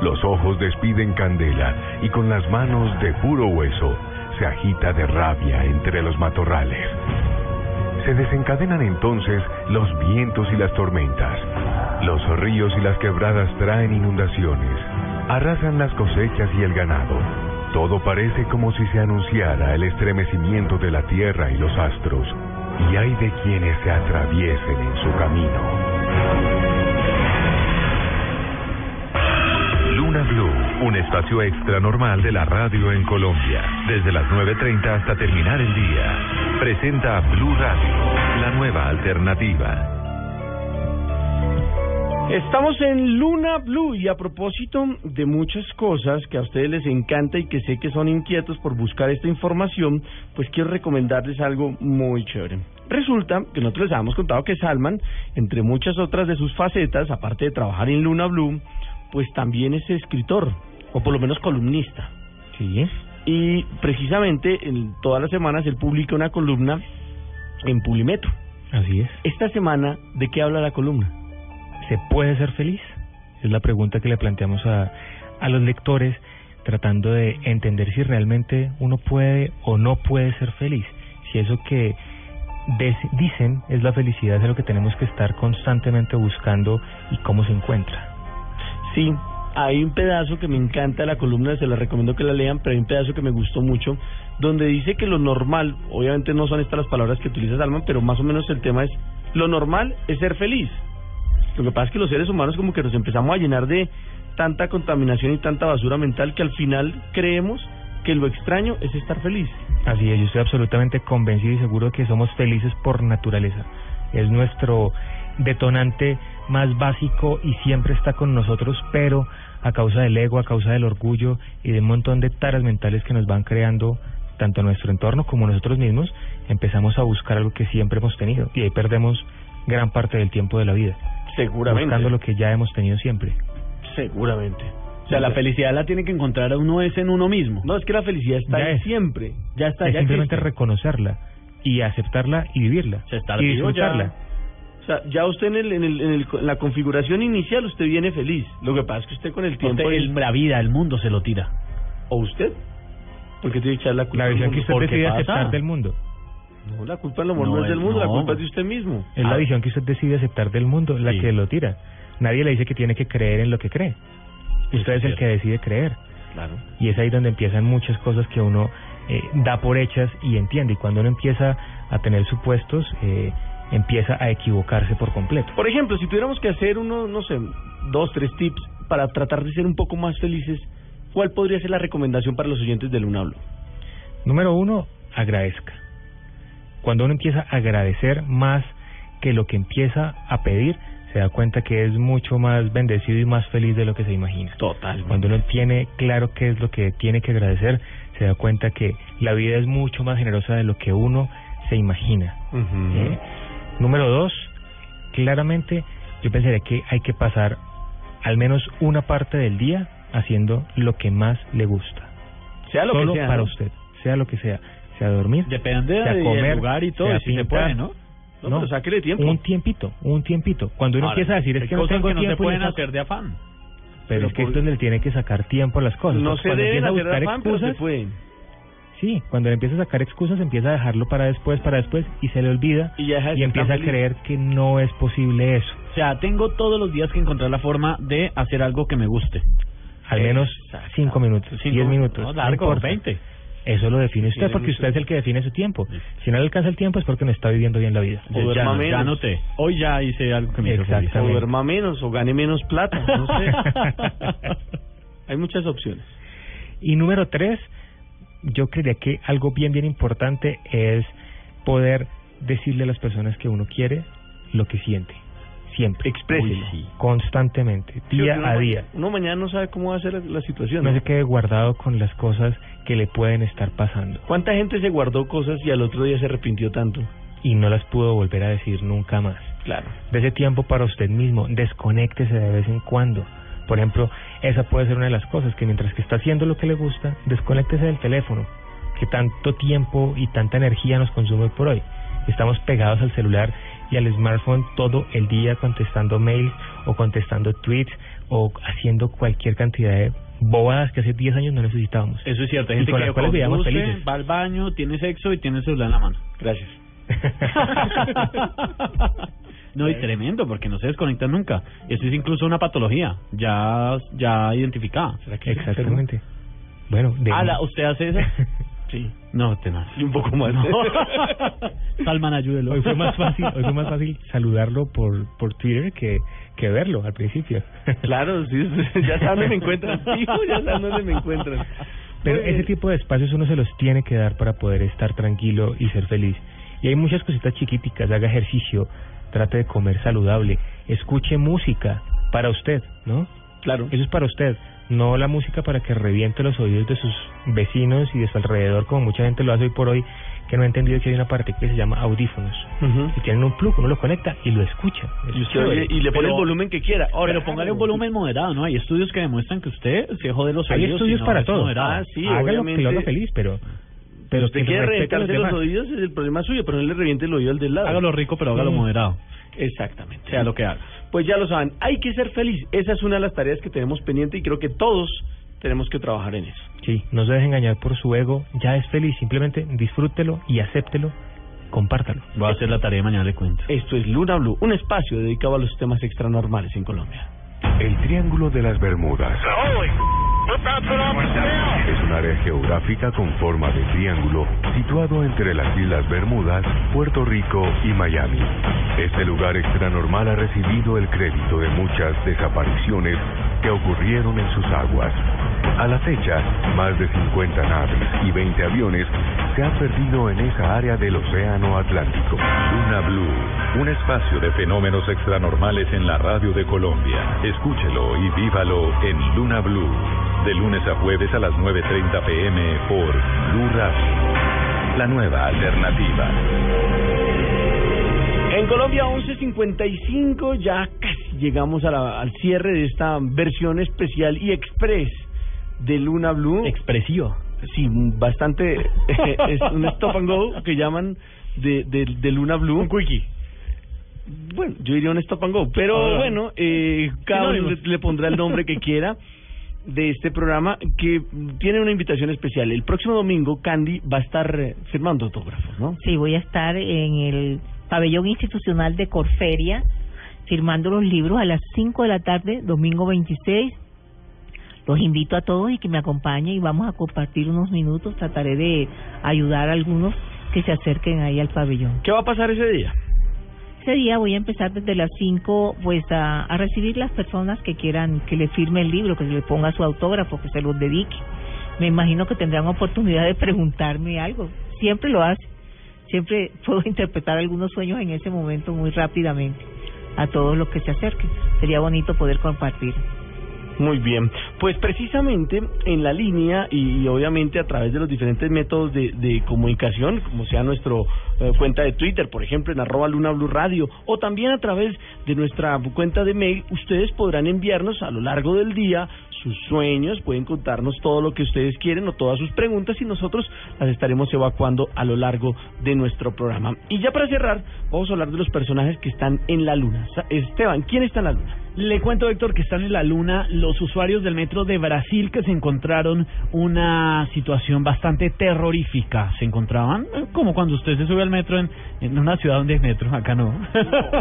Los ojos despiden candela y con las manos de puro hueso se agita de rabia entre los matorrales. Se desencadenan entonces los vientos y las tormentas. Los ríos y las quebradas traen inundaciones, arrasan las cosechas y el ganado. Todo parece como si se anunciara el estremecimiento de la tierra y los astros, y hay de quienes se atraviesen en su camino. Luna Blu, un espacio extra normal de la radio en Colombia, desde las nueve treinta hasta terminar el día. Presenta a Blu Radio, la nueva alternativa. Estamos en Luna Blu, y a propósito de muchas cosas que a ustedes les encanta y que sé que son inquietos por buscar esta información, pues quiero recomendarles algo muy chévere. Resulta que nosotros les habíamos contado que Salman, entre muchas otras de sus facetas, aparte de trabajar en Luna Blu, pues también es escritor, o por lo menos columnista. Sí. Y precisamente en todas las semanas él publica una columna en Publimetro. Así es. Esta semana, ¿de qué habla la columna? ¿Se puede ser feliz? Es la pregunta que le planteamos a, a los lectores, tratando de entender si realmente uno puede o no puede ser feliz. Si eso que des, dicen es la felicidad, es lo que tenemos que estar constantemente buscando, y cómo se encuentra. Sí, hay un pedazo que me encanta de la columna, se la recomiendo que la lean, pero hay un pedazo que me gustó mucho, donde dice que lo normal, obviamente no son estas las palabras que utiliza Salman, pero más o menos el tema es, lo normal es ser feliz. Lo que pasa es que los seres humanos como que nos empezamos a llenar de tanta contaminación y tanta basura mental que al final creemos que lo extraño es estar feliz. Así es, yo estoy absolutamente convencido y seguro de que somos felices por naturaleza. Es nuestro detonante más básico y siempre está con nosotros, pero a causa del ego, a causa del orgullo y de un montón de taras mentales que nos van creando tanto nuestro entorno como nosotros mismos, empezamos a buscar algo que siempre hemos tenido, y ahí perdemos gran parte del tiempo de la vida. Seguramente. Buscando lo que ya hemos tenido siempre. Seguramente. O sea, la felicidad la tiene que encontrar a uno es en uno mismo. No, es que la felicidad está ya ahí es. siempre. Ya está, es ya simplemente existe. Reconocerla y aceptarla y vivirla. Se está y disfrutarla. Ya. O sea, ya usted en, el, en, el, en, el, en la configuración inicial usted viene feliz. Lo que pasa es que usted con el tiempo... Usted, el, la vida, el mundo se lo tira. ¿O usted? Porque tiene que echar la culpa. La visión que usted decide pasa? aceptar del mundo. No, la culpa del amor no, no es del mundo, no. La culpa es de usted mismo. Es ah. la visión que usted decide aceptar del mundo, la sí. que lo tira. Nadie le dice que tiene que creer en lo que cree. Usted es, es el que decide creer. Claro. Y es ahí donde empiezan muchas cosas que uno eh, da por hechas y entiende. Y cuando uno empieza a tener supuestos, eh, empieza a equivocarse por completo. Por ejemplo, si tuviéramos que hacer uno, no sé, dos, tres tips para tratar de ser un poco más felices, ¿cuál podría ser la recomendación para los oyentes de Luna Blu? Número uno, agradezca. Cuando uno empieza a agradecer más que lo que empieza a pedir, se da cuenta que es mucho más bendecido y más feliz de lo que se imagina. Total. Cuando uno tiene claro qué es lo que tiene que agradecer, se da cuenta que la vida es mucho más generosa de lo que uno se imagina. Uh-huh. ¿Eh? Número dos, claramente yo pensaría que hay que pasar al menos una parte del día haciendo lo que más le gusta. Sea lo Solo que sea. Para usted, sea lo que sea. Sea dormir, depende sea de comer, del lugar y todo, sea y si pintar, se puede, ¿no? No, no pero sáquele tiempo. Un tiempito, un tiempito. Cuando uno Ahora, empieza a decir es que no tengo que tiempo... no se pueden hacer saco. De afán. Pero, pero es que por... esto le tiene que sacar tiempo a las cosas. No se deben hacer de afán, excusas, pero se pueden. Sí, cuando le empieza a sacar excusas, empieza a dejarlo para después, para después, y se le olvida, y, ya y empieza a creer que no es posible eso. O sea, tengo todos los días que encontrar la forma de hacer algo que me guste. Al menos cinco minutos, cinco, diez minutos, no, largo, veinte. Eso lo define usted, porque usted es el que define su tiempo. Si no le alcanza el tiempo es porque no está viviendo bien la vida. O duerma menos. Ya anoté. Hoy ya hice algo que me hizo feliz. O duerma menos, o gane menos plata, no sé. Hay muchas opciones. Y número tres, yo creería que algo bien, bien importante es poder decirle a las personas que uno quiere lo que siente. Siempre. Expréselo. Sí. Constantemente, día sí, a día. Uno mañana no sabe cómo va a ser la, la situación. No, no se quede guardado con las cosas que le pueden estar pasando. ¿Cuánta gente se guardó cosas y al otro día se arrepintió tanto? Y no las pudo volver a decir nunca más. Claro. Dese tiempo para usted mismo, desconéctese de vez en cuando. Por ejemplo, esa puede ser una de las cosas, que mientras que está haciendo lo que le gusta, desconéctese del teléfono, que tanto tiempo y tanta energía nos consume hoy por hoy. Estamos pegados al celular y al smartphone todo el día contestando mails o contestando tweets o haciendo cualquier cantidad de bobadas que hace diez años no necesitábamos. Eso es cierto, hay gente que lo conduce, va al baño, tiene sexo y tiene el celular en la mano. Gracias. No, y tremendo, porque no se desconectan nunca. Eso es incluso una patología ya ya identificada. ¿Será que exactamente? Es bueno, de ala, ¿usted hace eso? Sí. No, tenaz. Y un poco más. No. Salman, ayúdelo. Hoy fue más fácil, hoy fue más fácil saludarlo por por Twitter que que verlo al principio. Claro, sí, ya saben dónde me encuentran, hijo, ya saben dónde me encuentran. Pero ese tipo de espacios uno se los tiene que dar para poder estar tranquilo y ser feliz. Y hay muchas cositas chiquiticas, haga ejercicio, trate de comer saludable, escuche música para usted, ¿no? Claro. Eso es para usted. No la música para que reviente los oídos de sus vecinos y de su alrededor, como mucha gente lo hace hoy por hoy, que no ha entendido que hay una parte que se llama audífonos. Uh-huh. Y tienen un plug, uno lo conecta y lo escucha. Y, usted, oye, y le pone pero, el volumen que quiera. Ahora, pero póngale un volumen moderado, ¿no? Hay estudios que demuestran que usted se jode los oídos. Hay estudios si no, para todo. Ah, sí, hágalo, que lo haga feliz, pero... pero si usted quiere reventarse los, los oídos, es el problema suyo, pero no le reviente el oído al del lado. Hágalo rico, pero hágalo mm. moderado. Exactamente. Sea lo que haga. Pues ya lo saben, hay que ser feliz. Esa es una de las tareas que tenemos pendiente y creo que todos tenemos que trabajar en eso. Sí, no se dejen engañar por su ego. Ya es feliz, simplemente disfrútelo y acéptelo. Compártalo. Voy a hacer la tarea y mañana le cuento. Esto es Luna Blu, un espacio dedicado a los temas extranormales en Colombia. El Triángulo de las Bermudas es un área geográfica con forma de triángulo situado entre las Islas Bermudas, Puerto Rico y Miami. Este lugar extranormal ha recibido el crédito de muchas desapariciones que ocurrieron en sus aguas. A la fecha, más de cincuenta naves y veinte aviones se han perdido en esa área del Océano Atlántico. Luna Blu, un espacio de fenómenos extranormales en la radio de Colombia. Escúchelo y vívalo en Luna Blu, de lunes a jueves a las nueve y media de la noche por Blu Radio, la nueva alternativa. En Colombia, once cincuenta y cinco, ya casi llegamos a la, al cierre de esta versión especial y express de Luna Blu. Expresivo. Sí, bastante. Es un stop and go que llaman de, de, de Luna Blu. Un quickie. Bueno, yo diría un stop and go, pero ah, bueno, eh, cada uno le, le pondrá el nombre que quiera de este programa, que tiene una invitación especial. El próximo domingo, Candy va a estar firmando autógrafos, ¿no? Sí, voy a estar en el pabellón institucional de Corferia firmando los libros a las cinco de la tarde, domingo veintiséis. Los invito a todos y que me acompañen y vamos a compartir unos minutos. Trataré de ayudar a algunos que se acerquen ahí al pabellón. ¿Qué va a pasar ese día? Ese día voy a empezar desde las cinco, pues a, a recibir las personas que quieran que le firme el libro, que se le ponga su autógrafo, que se los dedique. Me imagino que tendrán oportunidad de preguntarme algo. Siempre lo hace. Siempre puedo interpretar algunos sueños en ese momento muy rápidamente a todos los que se acerquen. Sería bonito poder compartir. Muy bien, pues precisamente en la línea y, y obviamente a través de los diferentes métodos de, de comunicación, como sea nuestra eh, cuenta de Twitter, por ejemplo, en arroba Luna Blu Radio, o también a través de nuestra cuenta de mail, ustedes podrán enviarnos a lo largo del día sus sueños, pueden contarnos todo lo que ustedes quieren o todas sus preguntas y nosotros las estaremos evacuando a lo largo de nuestro programa. Y ya para cerrar, vamos a hablar de los personajes que están en la luna. Esteban, ¿quién está en la luna? Le cuento, Héctor, que están en la luna los usuarios del metro de Brasil que se encontraron una situación bastante terrorífica. Se encontraban como cuando usted se sube al metro en, en una ciudad donde hay metro, acá no. no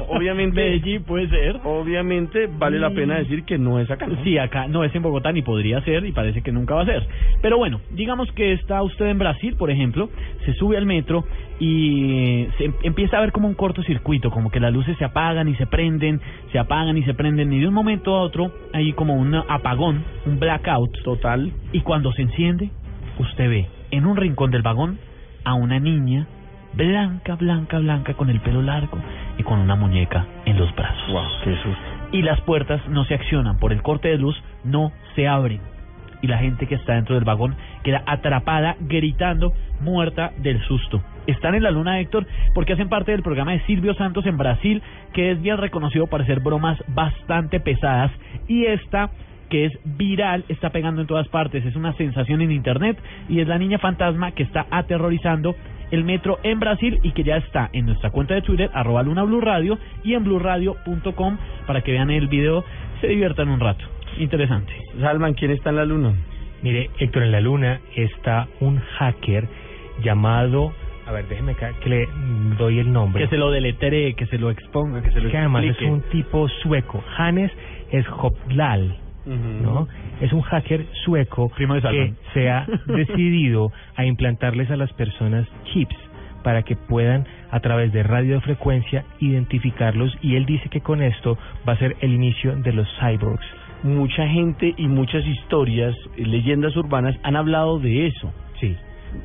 obviamente. Medellín puede ser. Obviamente vale la pena decir que no es acá, ¿no? Sí, acá no es en Bogotá ni podría ser y parece que nunca va a ser. Pero bueno, digamos que está usted en Brasil, por ejemplo, se sube al metro y se empieza a ver como un cortocircuito, como que las luces se apagan y se prenden, se apagan y se prenden, y de un momento a otro hay como un apagón, un blackout total, y cuando se enciende, usted ve en un rincón del vagón a una niña blanca, blanca, blanca, con el pelo largo y con una muñeca en los brazos. Wow, qué susto. Y las puertas no se accionan, por el corte de luz no se abren. Y la gente que está dentro del vagón queda atrapada, gritando, muerta del susto. Están en la luna, Héctor, porque hacen parte del programa de Silvio Santos en Brasil, que es bien reconocido por hacer bromas bastante pesadas. Y esta, que es viral, está pegando en todas partes. Es una sensación en internet y es la niña fantasma que está aterrorizando el metro en Brasil y que ya está en nuestra cuenta de Twitter, arroba Luna Blu Radio, y en blu radio punto com para que vean el video, se diviertan un rato. Interesante. Salman, ¿quién está en la luna? Mire, Héctor, en la luna está un hacker llamado... A ver, déjeme que le doy el nombre. Que se lo deletere, que se lo exponga, que se lo que explique. Además es un tipo sueco. Hannes Sjöblad, uh-huh. ¿no? Es un hacker sueco que se ha decidido a implantarles a las personas chips para que puedan, a través de radiofrecuencia, identificarlos. Y él dice que con esto va a ser el inicio de los cyborgs. Mucha gente y muchas historias, leyendas urbanas, han hablado de eso. Sí.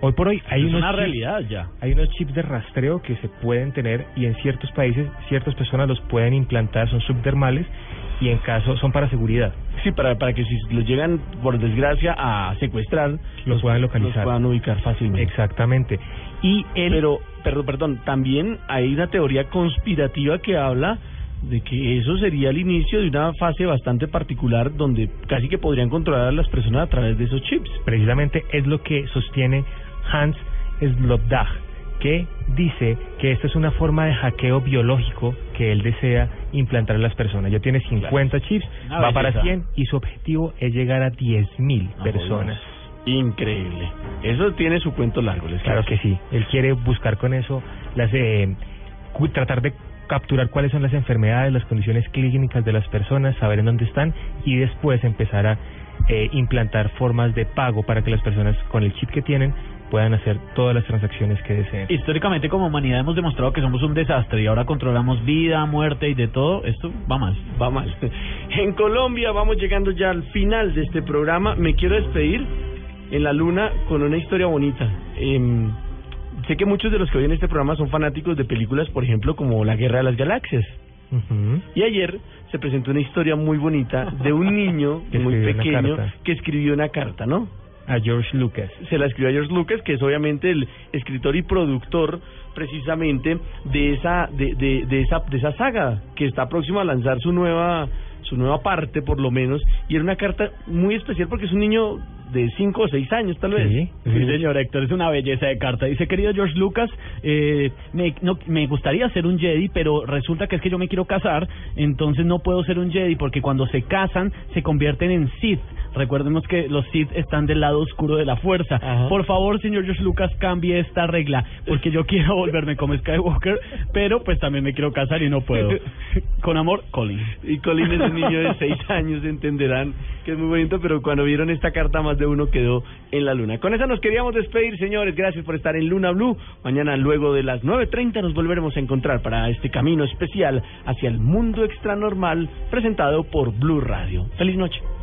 Hoy por hoy hay unos, una realidad chips, ya. hay unos chips de rastreo que se pueden tener y en ciertos países ciertas personas los pueden implantar, son subdermales y en caso son para seguridad. Sí, para para que si los llegan por desgracia a secuestrar, los, los puedan localizar. Los puedan ubicar fácilmente. Exactamente. Y él... Pero, perdón, perdón, también hay una teoría conspirativa que habla de que eso sería el inicio de una fase bastante particular donde casi que podrían controlar a las personas a través de esos chips. Precisamente es lo que sostiene Hannes Sjöblad, que dice que esta es una forma de hackeo biológico que él desea implantar a las personas. Ya tiene cincuenta claro. chips, una va para cien y su objetivo es llegar a diez mil ah, personas. Bueno. Increíble. Eso tiene su cuento largo. Les claro que sí. Él quiere buscar con eso las eh, tratar de capturar cuáles son las enfermedades, las condiciones clínicas de las personas, saber en dónde están y después empezar a eh, implantar formas de pago para que las personas con el chip que tienen puedan hacer todas las transacciones que deseen. Históricamente como humanidad hemos demostrado que somos un desastre y ahora controlamos vida, muerte y de todo. Esto va mal, va mal. En Colombia vamos llegando ya al final de este programa. Me quiero despedir en la luna con una historia bonita. Eh, Sé que muchos de los que oyen este programa son fanáticos de películas, por ejemplo, como La Guerra de las Galaxias. Uh-huh. Y ayer se presentó una historia muy bonita de un niño muy pequeño que escribió una carta, ¿no? A George Lucas. Se la escribió a George Lucas, que es obviamente el escritor y productor precisamente de esa de, de, de esa de esa saga que está próxima a lanzar su nueva su nueva parte, por lo menos. Y era una carta muy especial porque es un niño de cinco o seis años, tal vez. Sí, sí. sí, señor Héctor, es una belleza de carta. Dice, querido George Lucas, eh, me, no, me gustaría ser un Jedi, pero resulta que es que yo me quiero casar, entonces no puedo ser un Jedi, porque cuando se casan, se convierten en Sith. Recuerdemos que los Sith están del lado oscuro de la fuerza. Ajá. Por favor, señor George Lucas, cambie esta regla, porque yo quiero volverme como Skywalker, pero pues también me quiero casar y no puedo. Con amor, Colin. Y Colin es un niño de seis años, entenderán que es muy bonito, pero cuando vieron esta carta más de uno quedó en la luna. Con esa nos queríamos despedir, señores. Gracias por estar en Luna Blu. Mañana, luego de las nueve treinta, nos volveremos a encontrar para este camino especial hacia el mundo extranormal, presentado por Blu Radio. Feliz noche.